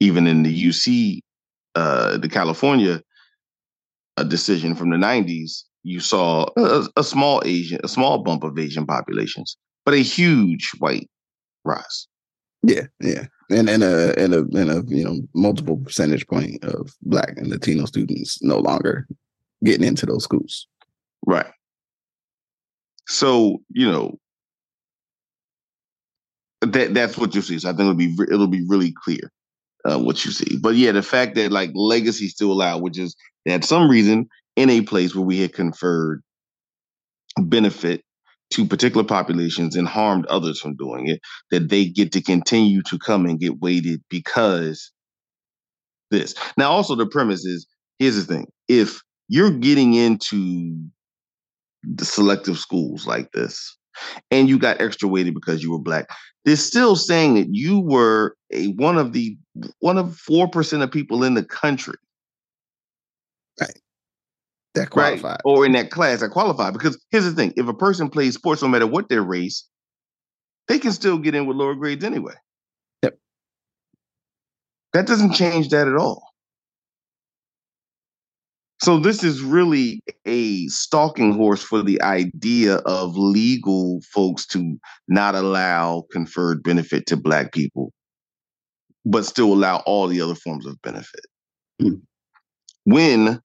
even in the U C, uh, the California. A decision from the nineties, you saw a, a small Asian, a small bump of Asian populations, but a huge white rise. Yeah, yeah, and and a and a and a you know, multiple percentage point of Black and Latino students no longer getting into those schools. Right. So, you know, that that's what you see. So I think it'll be it'll be really clear uh, what you see. But yeah, the fact that like legacy still allowed, which is at some reason in a place where we had conferred benefit to particular populations and harmed others from doing it, that they get to continue to come and get weighted because this. Now, also the premise is, here's the thing. If you're getting into the selective schools like this and you got extra weighted because you were Black, they're still saying that you were a one of the one of four percent of people in the country. Right. That qualified. Right. Or in that class that qualified. Because here's the thing. If a person plays sports, no matter what their race, they can still get in with lower grades anyway. Yep. That doesn't change that at all. So this is really a stalking horse for the idea of legal folks to not allow conferred benefit to Black people, but still allow all the other forms of benefit. Mm-hmm. When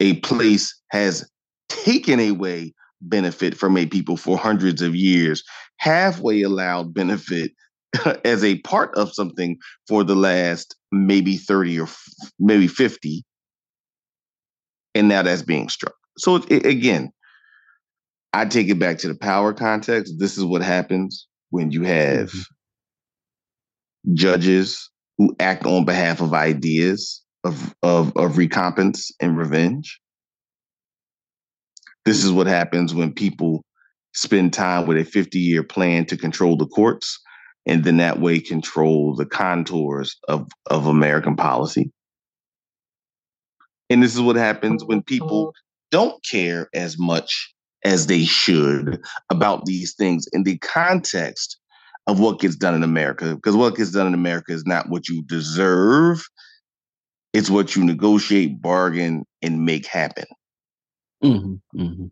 a place has taken away benefit from a people for hundreds of years, halfway allowed benefit as a part of something for the last maybe thirty or maybe fifty, and now that's being struck. So it, again, I take it back to the power context. This is what happens when you have judges who act on behalf of ideas of of of recompense and revenge. This is what happens when people spend time with a fifty-year plan to control the courts, and then that way control the contours of, of American policy. And this is what happens when people don't care as much as they should about these things in the context of what gets done in America. Because what gets done in America is not what you deserve. It's what you negotiate, bargain, and make happen. Mm-hmm, mm-hmm.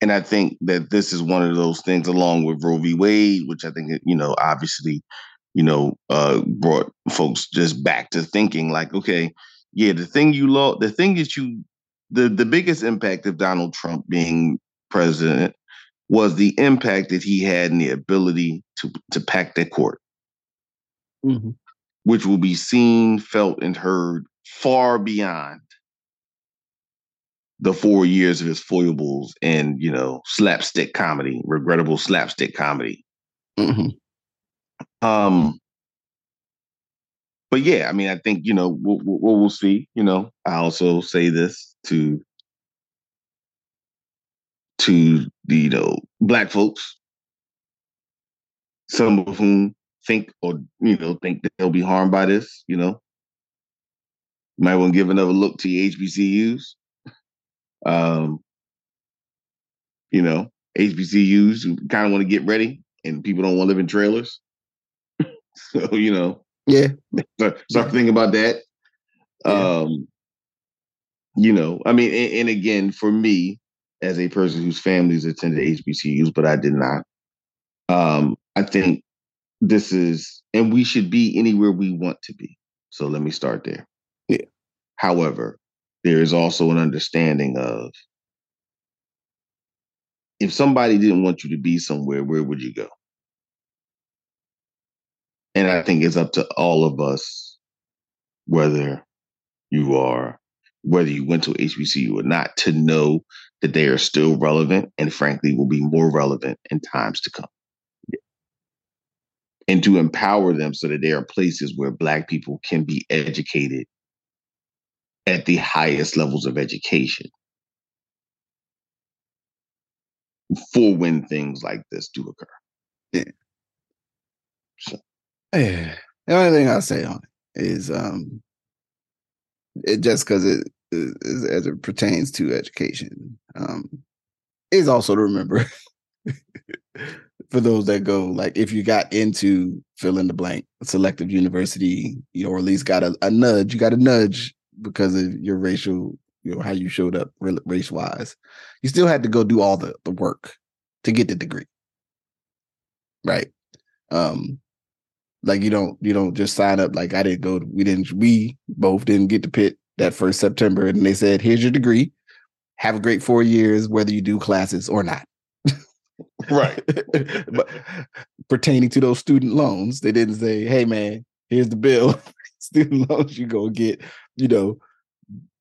And I think that this is one of those things, along with Roe v. Wade, which I think, you know, obviously, you know, uh, brought folks just back to thinking like, okay, yeah, the thing you law, the thing that you, the, the biggest impact of Donald Trump being president was the impact that he had in the ability to, to pack the court, mm-hmm. which will be seen, felt, and heard far beyond the four years of his foibles and, you know, slapstick comedy, regrettable slapstick comedy. Mm-hmm. Um, but yeah, I mean, I think, you know, we'll, we'll, we'll see, you know, I also say this to, to the, you know, Black folks, some of whom think, or, you know, think that they'll be harmed by this, you know, might want to give another look to your H B C Us. Um, you know, H B C Us kind of want to get ready, and people don't want to live in trailers. So, you know, yeah, start, start thinking about that. Yeah. Um, you know, I mean, and, and again, for me, as a person whose families attended H B C Us, but I did not. Um, I think this is, and we should be anywhere we want to be. So let me start there. Yeah. However, there is also an understanding of, if somebody didn't want you to be somewhere, where would you go? And I think it's up to all of us, whether you are, whether you went to H B C U or not, to know that they are still relevant and frankly will be more relevant in times to come. Yeah. And to empower them so that there are places where Black people can be educated at the highest levels of education for when things like this do occur. Yeah. So. Yeah. The only thing I'll say on it is um, it just because it is, as it pertains to education, um, is also to remember for those that go, like, if you got into fill in the blank selective university, you know, or at least got a, a nudge, you got a nudge because of your racial, you know, how you showed up race wise, you still had to go do all the, the work to get the degree. Right. Um, like you don't, you don't just sign up. Like I didn't go, we didn't, we both didn't get to Pitt that first September. And they said, here's your degree. Have a great four years, whether you do classes or not. Right. But pertaining to those student loans, they didn't say, hey man, here's the bill. Student loans, you go get, you know,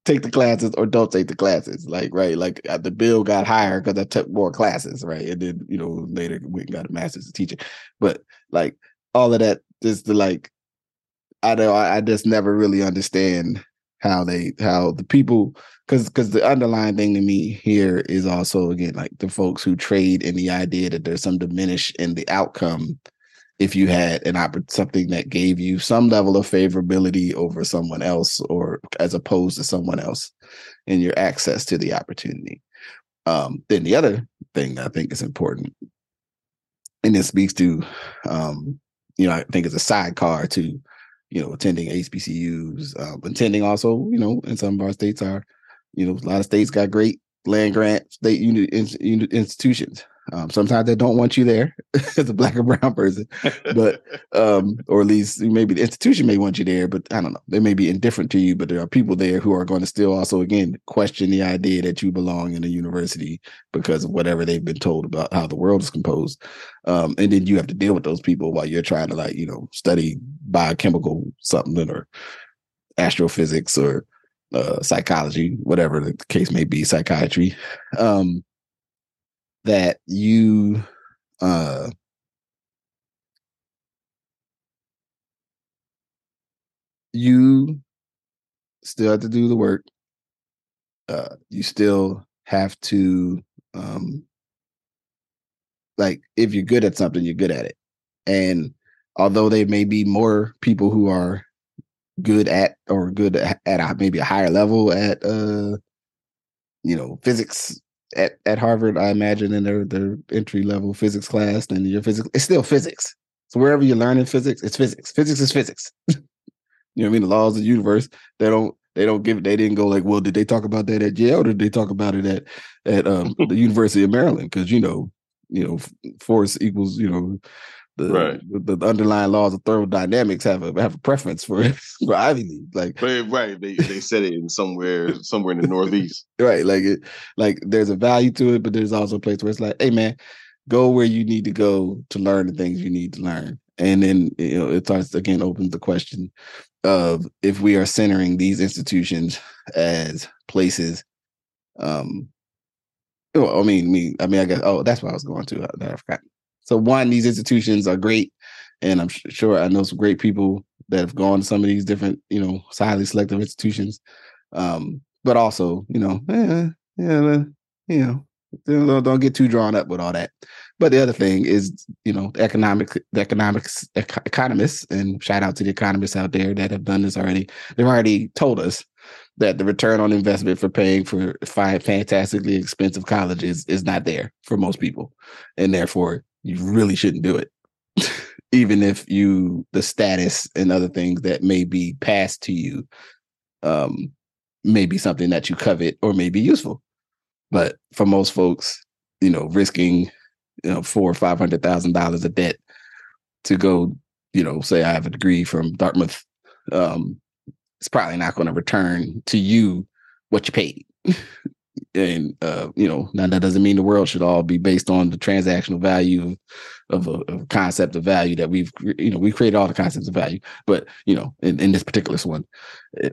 take the classes or don't take the classes. Like, right, like uh, the bill got higher because I took more classes, right? And then, you know, later went and got a master's in teaching. But like all of that, just the like, I know I, I just never really understand how they, how the people, because because the underlying thing to me here is also, again, like the folks who trade in the idea that there's some diminish in the outcome if you had an opp- something that gave you some level of favorability over someone else, or as opposed to someone else in your access to the opportunity. Um, then the other thing that I think is important, and it speaks to, um, you know, I think it's a sidecar to, you know, attending H B C Us, uh, attending also, you know, in some of our states are, you know, a lot of states got great land grant state uni- in- institutions. Um, sometimes they don't want you there as a Black or brown person, but um, or at least maybe the institution may want you there, but I don't know. They may be indifferent to you, but there are people there who are going to still also, again, question the idea that you belong in a university because of whatever they've been told about how the world is composed. Um, and then you have to deal with those people while you're trying to, like, you know, study biochemical something or astrophysics or uh, psychology, whatever the case may be, psychiatry. Um that you uh you still have to do the work. Uh, you still have to, um, like, if you're good at something, you're good at it. And although there may be more people who are good at or good at a, maybe a higher level at, uh, you know, physics at, at Harvard, I imagine, in their, their entry level physics class, then your physics, it's still physics. So wherever you're learning physics, it's physics. Physics is physics. You know what I mean? The laws of the universe, they don't, they don't give, they didn't go like, well, did they talk about that at Yale or did they talk about it at, at um, the University of Maryland? Because, you know, you know, force equals, you know, the, right. the, the underlying laws of thermodynamics have a have a preference for, for Ivy League. Like, right, right. They they said it in somewhere somewhere in the Northeast. Right. Like it, like there's a value to it, but there's also a place where it's like, hey man, go where you need to go to learn the things you need to learn. And then, you know, it starts again, opens the question of if we are centering these institutions as places, um, I mean, me, I mean, I guess, oh, that's what I was going to. I, I forgot. So one, these institutions are great. And I'm sure I know some great people that have gone to some of these different, you know, highly selective institutions. Um, but also, you know, yeah, yeah, you know, don't, don't get too drawn up with all that. But the other thing is, you know, the economic, the economics, ec- economists, and shout out to the economists out there that have done this already. They've already told us that the return on investment for paying for five fantastically expensive colleges is not there for most people. And therefore, you really shouldn't do it. Even if you, the status and other things that may be passed to you, um, may be something that you covet or may be useful. But for most folks, you know, risking, you know, four or five hundred thousand dollars of debt to go, you know, say I have a degree from Dartmouth, um, it's probably not going to return to you what you paid. And, uh, you know, now that doesn't mean the world should all be based on the transactional value of, of, a, of a concept of value that we've, you know, we created all the concepts of value, but, you know, in, in this particular one,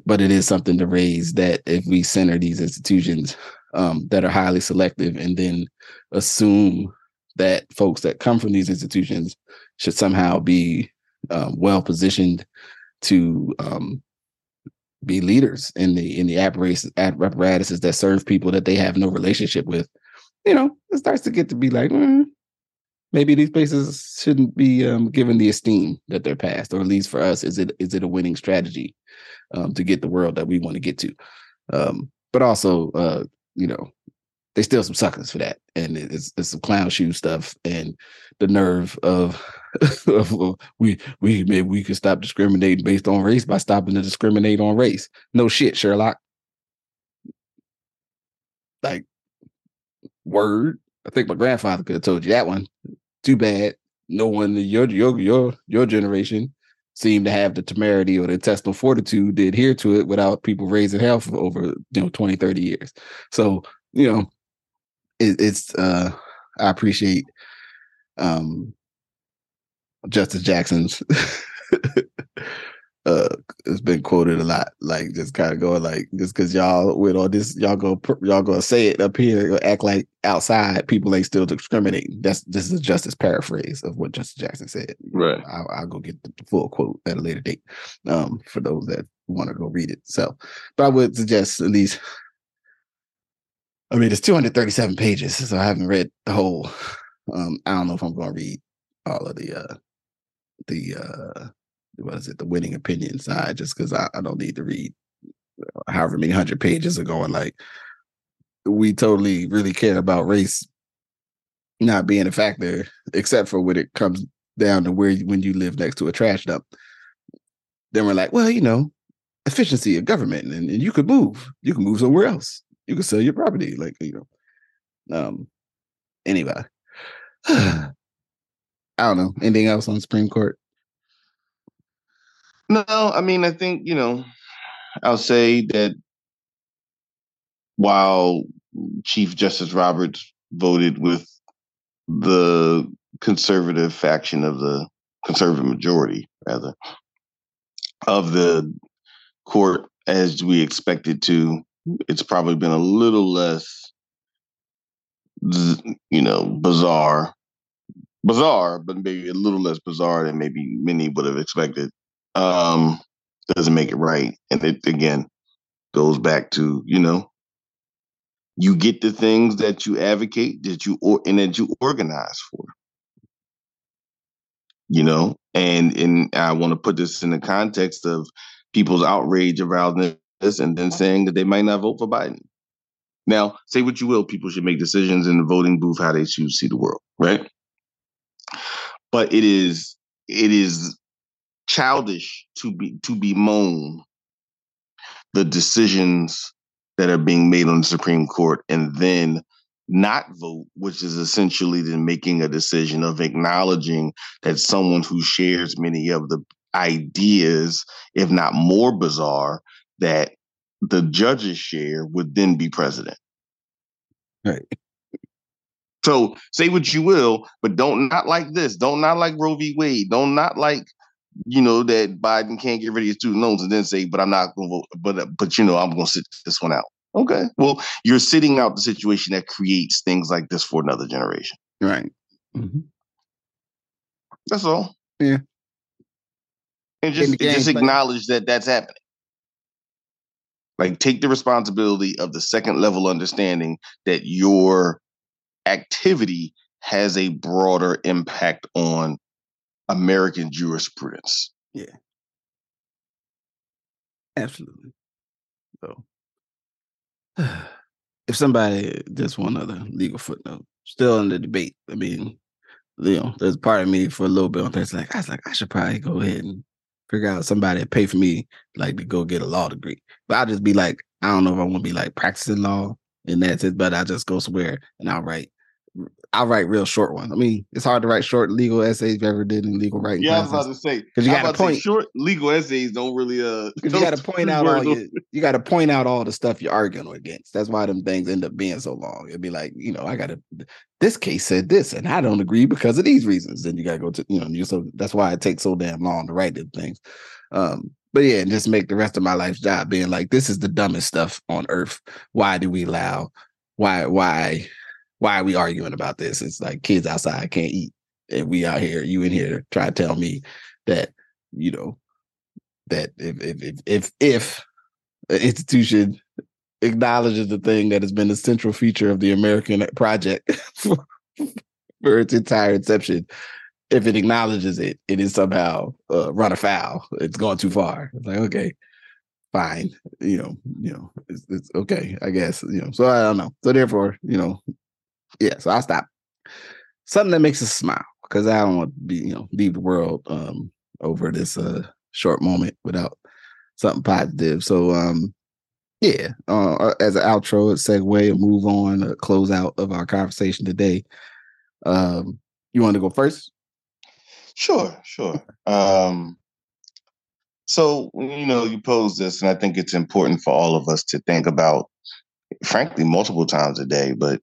but it is something to raise that if we center these institutions um, that are highly selective and then assume that folks that come from these institutions should somehow be uh, well positioned to, um, be leaders in the in the apparatus, apparatuses that serve people that they have no relationship with. You know, it starts to get to be like, mm, maybe these places shouldn't be um, given the esteem that they're past, or at least for us, is it is it a winning strategy um, to get the world that we want to get to? Um, but also, uh, you know, they still some suckers for that, and it's, it's some clown shoe stuff, and the nerve of, of we we maybe we could stop discriminating based on race by stopping to discriminate on race. No shit, Sherlock. Like, word. I think my grandfather could have told you that one. Too bad no one in your your your your generation seemed to have the temerity or the intestinal fortitude to adhere to it without people raising hell for over, you know, twenty, thirty years. So, you know. It, it's uh, I appreciate um, Justice Jackson's. uh, it's been quoted a lot, like just kind of going like, just because y'all with all this, y'all go y'all gonna say it up here, gonna act like outside people ain't still discriminating. That's this is a Justice paraphrase of what Justice Jackson said. Right, I'll, I'll go get the full quote at a later date um, for those that want to go read it. So, but I would suggest at least. I mean, it's two hundred thirty-seven pages, so I haven't read the whole. Um, I don't know if I'm going to read all of the, uh, the uh, what is it, the winning opinion side, just because I, I don't need to read however many hundred pages are going like, we totally really care about race not being a factor, except for when it comes down to where when you live next to a trash dump. Then we're like, well, you know, efficiency of government, and, and you could move, you can move somewhere else. You can sell your property, like, you know. Um, anyway, I don't know. Anything else on Supreme Court? No, I mean, I think, you know, I'll say that while Chief Justice Roberts voted with the conservative faction of the conservative majority, rather, of the court, as we expected to, it's probably been a little less, you know, bizarre, bizarre, but maybe a little less bizarre than maybe many would have expected. Um, doesn't make it right. And it, again, goes back to, you know, you get the things that you advocate, that you or and that you organize for. You know, and and I want to put this in the context of people's outrage around this, and then saying that they might not vote for Biden. Now, say what you will, people should make decisions in the voting booth how they choose to see the world, right? But it is it is childish to be to bemoan the decisions that are being made on the Supreme Court and then not vote, which is essentially then making a decision of acknowledging that someone who shares many of the ideas, if not more bizarre, that the judges share would then be president. Right. So say what you will, but don't not like this. Don't not like Roe v. Wade. Don't not like, you know, that Biden can't get rid of his student loans and then say, but I'm not going to vote. But, but, you know, I'm going to sit this one out. Okay. Well, you're sitting out the situation that creates things like this for another generation. Right. Mm-hmm. That's all. Yeah. And just, game, just acknowledge that that's happening. Like, take the responsibility of the second level understanding that your activity has a broader impact on American jurisprudence. Yeah. Absolutely. So, if somebody, just one other legal footnote, still in the debate, I mean, you know, there's part of me for a little bit on this, like, I was like, I should probably go ahead and figure out somebody to pay for me, like, to go get a law degree. But I'll just be like, I don't know if I want to be like practicing law and that's it, but I just go somewhere and I'll write I'll write real short ones. I mean, it's hard to write short legal essays if you ever did in legal writing. Yeah, classes. I was about to say, because you got to point, short legal essays don't really uh you got to point out all your, you got to point out all the stuff you're arguing against. That's why them things end up being so long. It'd be like, you know, I got to, this case said this and I don't agree because of these reasons. Then you got to go to, you know, you, so that's why it takes so damn long to write them things. Um, but yeah, and just make the rest of my life's job being like, this is the dumbest stuff on earth. Why do we allow? Why? Why? Why are we arguing about this? It's like kids outside can't eat. And we out here, you in here, try to tell me that, you know, that if if if if, if an institution acknowledges the thing that has been the central feature of the American project for, for its entire inception, if it acknowledges it, it is somehow uh, run afoul. It's gone too far. It's like, okay, fine. You know, you know, it's, it's okay, I guess. You know, so I don't know. So therefore, you know, yeah, so I'll stop. Something that makes us smile, because I don't want to be, you know, leave the world um, over this uh, short moment without something positive. So, um, yeah, uh, as an outro, a segue, a move on, a close out of our conversation today. Um, you want to go first? Sure, sure. Um, so, you know, you posed this, and I think it's important for all of us to think about, frankly, multiple times a day, but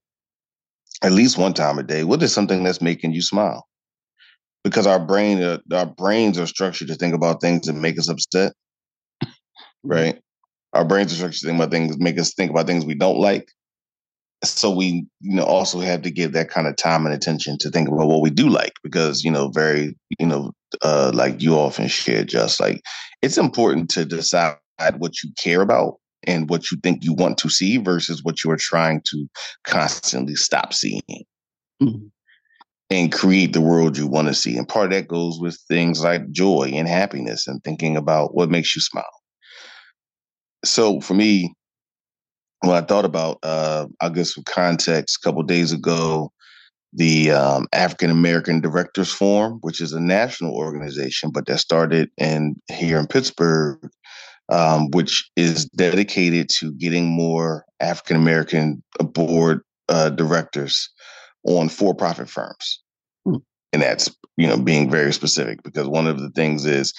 at least one time a day, what is something that's making you smile? Because our brain, uh, our brains are structured to think about things that make us upset, right? Our brains are structured to think about things, make us think about things we don't like. So we, you know, also have to give that kind of time and attention to think about what we do like, because, you know, very, you know, uh, like you often share, just like, it's important to decide what you care about and what you think you want to see versus what you are trying to constantly stop seeing, mm-hmm. and create the world you want to see. And part of that goes with things like joy and happiness and thinking about what makes you smile. So for me, what I thought about, uh, I'll give some context. A couple of days ago, the um, African American Directors Forum, which is a national organization, but that started in here in Pittsburgh, Um, which is dedicated to getting more African American board uh, directors on for-profit firms, mm. and that's, you know, being very specific, because one of the things is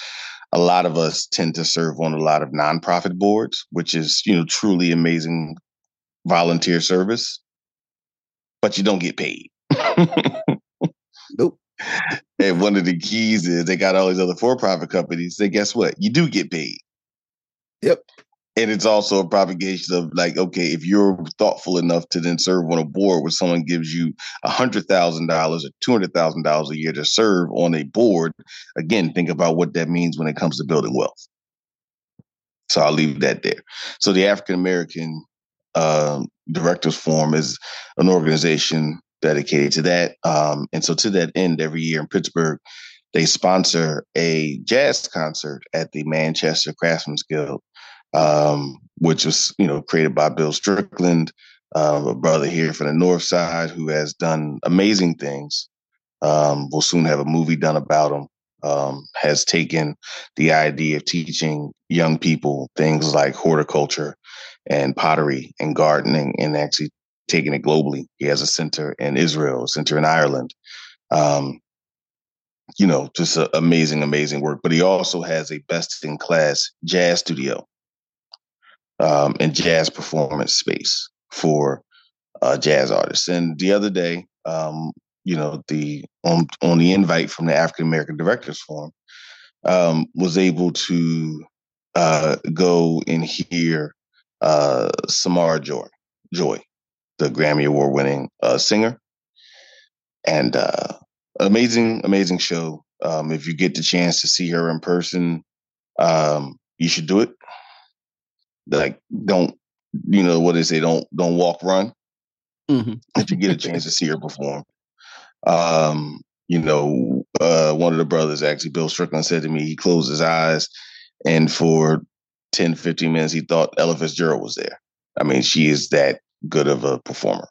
a lot of us tend to serve on a lot of nonprofit boards, which is, you know, truly amazing volunteer service, but you don't get paid. Nope. And one of the keys is they got all these other for-profit companies. Say, guess what? You do get paid. Yep. And it's also a propagation of like, okay, if you're thoughtful enough to then serve on a board where someone gives you one hundred thousand dollars or two hundred thousand dollars a year to serve on a board, again, think about what that means when it comes to building wealth. So I'll leave that there. So the African American um, Directors Forum is an organization dedicated to that. Um, and so to that end, every year in Pittsburgh, they sponsor a jazz concert at the Manchester Craftsman's Guild, um, which was, you know, created by Bill Strickland, um, a brother here from the North Side who has done amazing things. Um, we'll soon have a movie done about him. Um, has taken the idea of teaching young people things like horticulture and pottery and gardening and actually taking it globally. He has a center in Israel, a center in Ireland. Um, you know, just a, amazing, amazing work. But he also has a best-in-class jazz studio um, and jazz performance space for uh, jazz artists. And the other day, um, you know, the on, on the invite from the African American Directors Forum, um, was able to uh, go and hear uh, Samara Joy, Joy, the Grammy Award winning uh, singer, and uh, amazing, amazing show. Um, if you get the chance to see her in person, um, you should do it. Like, don't you know what they say? Don't don't walk, run. Mm-hmm. If you get a chance to see her perform. Um, you know, uh, one of the brothers, actually, Bill Strickland, said to me, he closed his eyes and for ten, fifteen minutes, he thought Ella Fitzgerald was there. I mean, she is that good of a performer.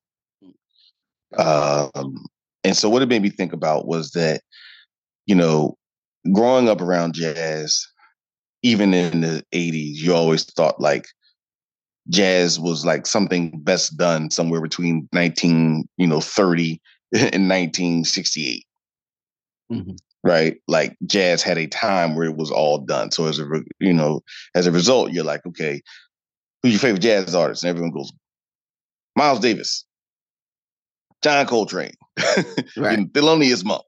Um, and so what it made me think about was that, you know, growing up around jazz, even in the eighties, you always thought like jazz was like something best done somewhere between nineteen, you know, thirty in nineteen sixty-eight, mm-hmm. right? Like jazz had a time where it was all done. So as a re- you know, as a result, you're like, okay, who's your favorite jazz artist? And everyone goes, Miles Davis, John Coltrane, right. Thelonious Monk,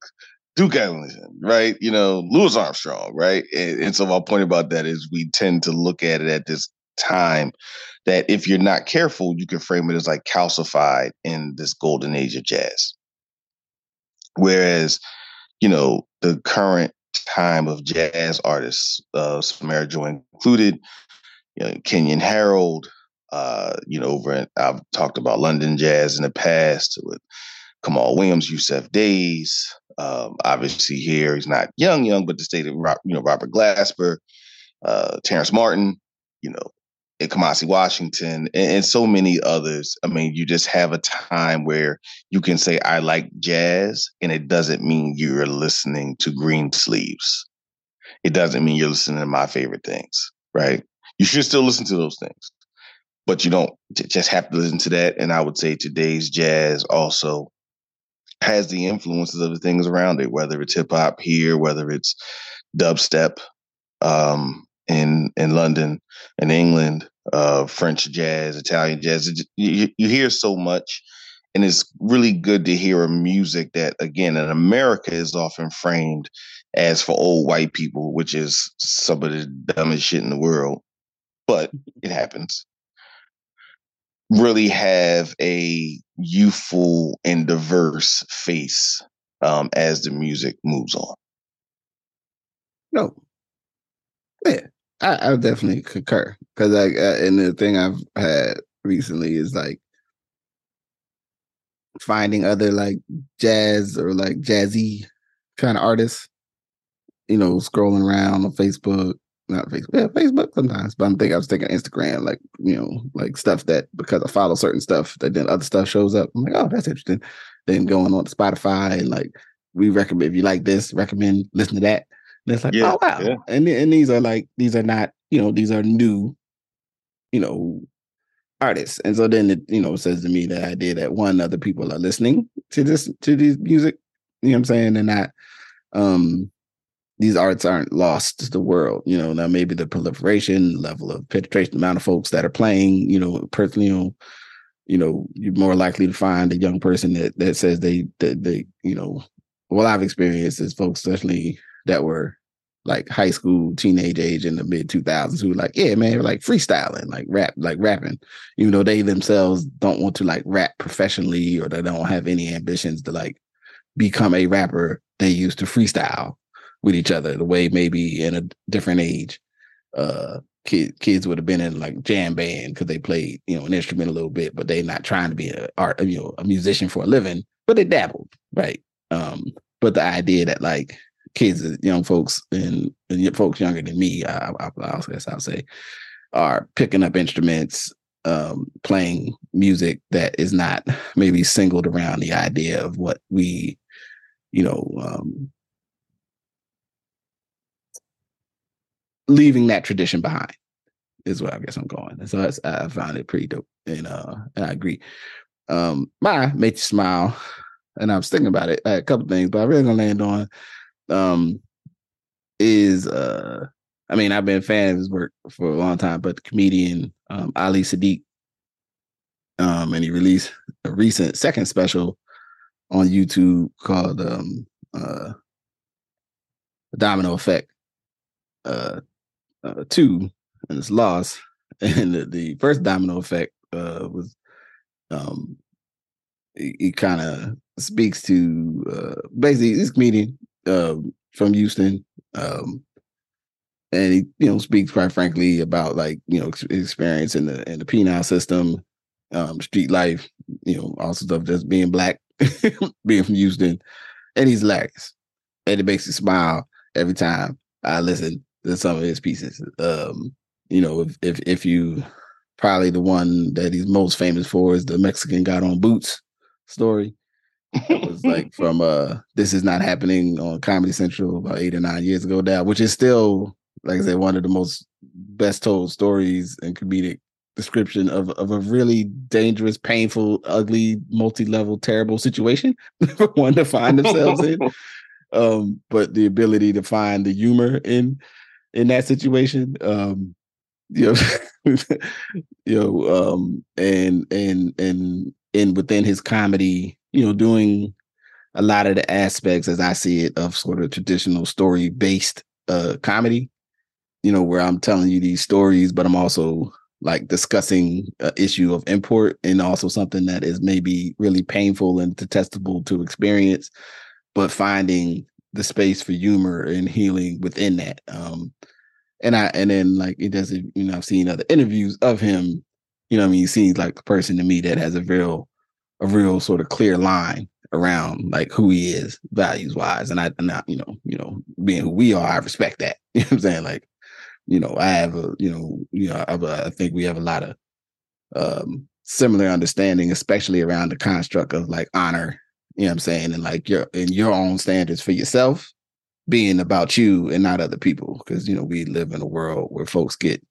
Duke Ellington, right? You know, Louis Armstrong, right? And, and so my point about that is we tend to look at it at this time that if you're not careful, you can frame it as like calcified in this golden age of jazz. Whereas, you know, the current time of jazz artists, uh, Samara Joy included, you know, Kenyan Harold, uh, you know, over in, I've talked about London jazz in the past with Kamal Williams, Yusef Days. Um, obviously, here he's not young, young, but the state of, you know, Robert Glasper, uh, Terrence Martin, you know, and Kamasi Washington, and, and so many others. I mean, you just have a time where you can say, I like jazz, and it doesn't mean you're listening to Green Sleeves. It doesn't mean you're listening to My Favorite Things, right? You should still listen to those things, but you don't just have to listen to that. And I would say today's jazz also has the influences of the things around it, whether it's hip hop here, whether it's dubstep, um, in in London and England, uh, French jazz, Italian jazz. You, you hear so much, and it's really good to hear a music that, again, in America is often framed as for old white people, which is some of the dumbest shit in the world, but it happens. Really have a youthful and diverse face um, as the music moves on. No. Yeah. I, I definitely concur, because like, uh, and the thing I've had recently is like finding other like jazz or like jazzy kind of artists, you know, scrolling around on Facebook, not Facebook, yeah, Facebook sometimes, but I'm thinking I was thinking Instagram, like, you know, like stuff that because I follow certain stuff that then other stuff shows up. I'm like, oh, that's interesting. Then going on to Spotify and like, we recommend, if you like this, recommend listen to that. And it's like, yeah, oh, wow. Yeah. And, and these are like, these are not, you know, these are new, you know, artists. And so then, it, you know, says to me the idea that one, other people are listening to this, to these music, you know what I'm saying? They're not, um, these artists aren't lost to the world, you know, now maybe the proliferation, level of penetration, amount of folks that are playing, you know, personally, you know, you know, you're more likely to find a young person that, that says they, that they, you know, what I've experienced is folks certainly that were like high school, teenage age in the mid two thousands who were like, yeah, man, like freestyling, like rap, like rapping, even though they themselves don't want to like rap professionally or they don't have any ambitions to like become a rapper. They used to freestyle with each other the way maybe in a different age, uh, kids kids would have been in like jam band because they played, you know, an instrument a little bit, but they're not trying to be a art, you know, a musician for a living, but they dabbled, right? Um, but the idea that like kids, young folks, and, and folks younger than me, I, I, I guess I'll say, are picking up instruments, um, playing music that is not maybe singled around the idea of what we, you know, um, leaving that tradition behind is where I guess I'm going. And so that's, I found it pretty dope, and uh, and I agree. Um, my made you smile, and I was thinking about it. I had a couple things, but I really gonna land on um, is uh, I mean, I've been a fan of his work for a long time, but the comedian um, Ali Sadiq, um, and he released a recent second special on YouTube called um, uh, The Domino Effect. Uh, uh, two, and it's lost. And the, the first domino effect uh, was, um, it, it kind of speaks to uh, basically this comedian uh, from Houston, um, and he, you know, speaks quite frankly about like, you know, ex- experience in the in the penal system, um, street life, you know, all sorts of just being black, being from Houston, and he's hilarious, and it makes you smile every time I listen to some of his pieces. Um, you know, if, if if you probably the one that he's most famous for is the Mexican got on boots story. It was like from uh, This Is Not Happening on Comedy Central about eight or nine years ago now, which is still, like I said, one of the most best told stories and comedic description of, of a really dangerous, painful, ugly, multi-level, terrible situation for one to find themselves in. Um, but the ability to find the humor in in that situation, um, you know, you know, um, and and and and within his comedy, you know, doing a lot of the aspects, as I see it, of sort of traditional story based uh, comedy, you know, where I'm telling you these stories, but I'm also like discussing an issue of import and also something that is maybe really painful and detestable to experience, but finding the space for humor and healing within that. Um, and I, and then like, it doesn't, you know, I've seen other interviews of him, you know what I mean? He seems like the person to me that has a real, a real sort of clear line around like who he is values wise. And I, and I, you know, you know, being who we are, I respect that. You know what I'm saying? Like, you know, I have a, you know, you know, I, I think we have a lot of um, similar understanding, especially around the construct of like honor, you know what I'm saying? And like your, in your own standards for yourself being about you and not other people. Cause you know, we live in a world where folks get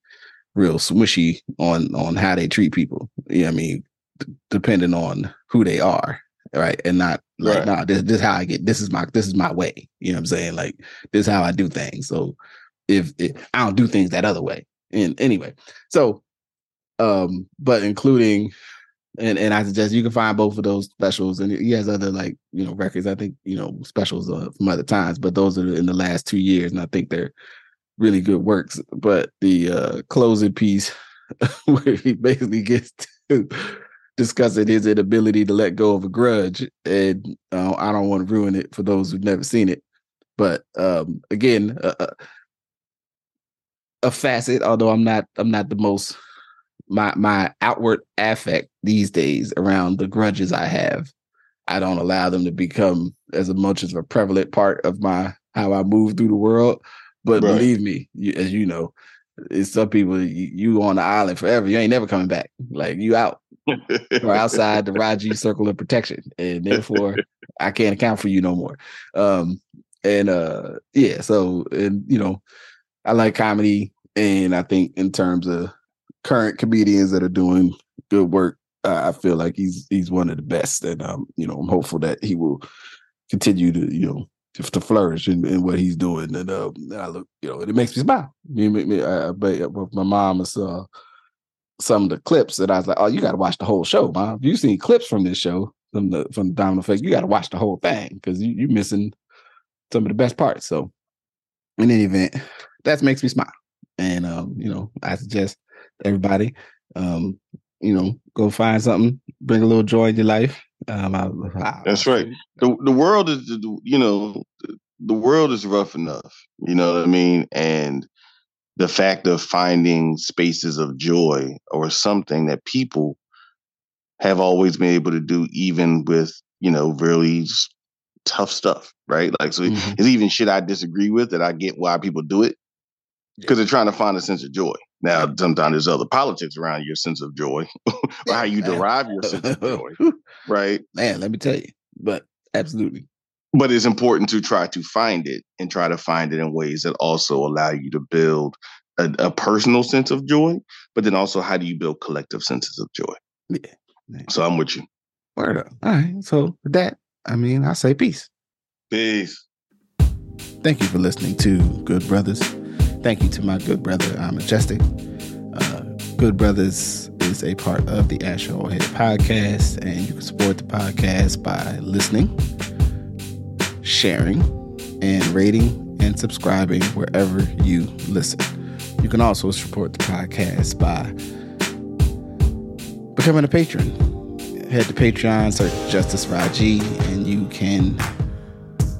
real swishy on, on how they treat people. You know what I mean? D- depending on who they are. Right. And not like, right. Nah, this, this is how I get, this is my, this is my way. You know what I'm saying? Like this is how I do things. So if it, I don't do things that other way. And anyway, so, um, but including, And and I suggest you can find both of those specials, and he has other like, you know, records. I think, you know, specials uh, from other times, but those are in the last two years, and I think they're really good works. But the uh, closing piece where he basically gets to discussing his inability to let go of a grudge, and uh, I don't want to ruin it for those who've never seen it. But um, again, uh, a facet. Although I'm not, I'm not the most. My my outward affect these days around the grudges I have, I don't allow them to become as much as a prevalent part of my how I move through the world. But right. Believe me, you, as you know, it's some people you, you on the island forever. You ain't never coming back. Like you out or outside the Rajee circle of protection, and therefore I can't account for you no more. Um, and uh, yeah, so and you know, I like comedy, and I think in terms of current comedians that are doing good work, uh, I feel like he's he's one of the best, and um, you know, I'm hopeful that he will continue to you know to, to flourish in, in what he's doing. And uh, I look, you know, and it makes me smile. You make me. I, I, my mom saw some of the clips, and I was like, "Oh, you got to watch the whole show, Mom. If you've seen clips from this show, from the from the Domino Effect, you got to watch the whole thing because you, you're missing some of the best parts." So, in any event, that makes me smile, and um, you know, I suggest everybody, um, you know, go find something, bring a little joy in your life. Um, I, I, That's right. The the world is, you know, the world is rough enough. You know what I mean? And the fact of finding spaces of joy or something that people have always been able to do, even with, you know, really tough stuff, right? Like, so mm-hmm. it's even shit I disagree with that I get why people do it, because they're trying to find a sense of joy. Now, sometimes there's other politics around your sense of joy, or how you derive your sense of joy, right? Man, let me tell you, but absolutely. But it's important to try to find it and try to find it in ways that also allow you to build a, a personal sense of joy. But then also, how do you build collective senses of joy? Yeah. Man. So I'm with you. Word up. All right. So with that, I mean, I say peace. Peace. Thank you for listening to Good Brothers. Thank you to my good brother, uh, Majestic. Uh, Good Brothers is a part of the Ask Your Old Head Podcast, and you can support the podcast by listening, sharing, and rating and subscribing wherever you listen. You can also support the podcast by becoming a patron. Head to Patreon, search Justice Rajee, and you can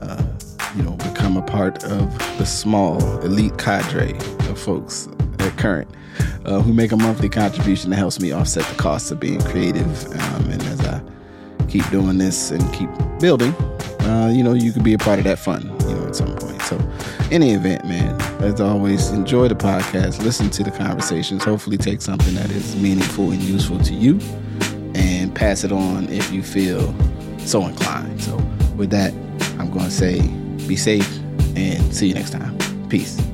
uh, you know, become a part of the small elite cadre of folks at Current uh, who make a monthly contribution that helps me offset the costs of being creative. Um, and as I keep doing this and keep building, Uh, you know, you could be a part of that fun, you know, at some point. So, any event, man, as always, enjoy the podcast, listen to the conversations, hopefully take something that is meaningful and useful to you, and pass it on if you feel so inclined. So, with that, I'm going to say be safe and see you next time. Peace.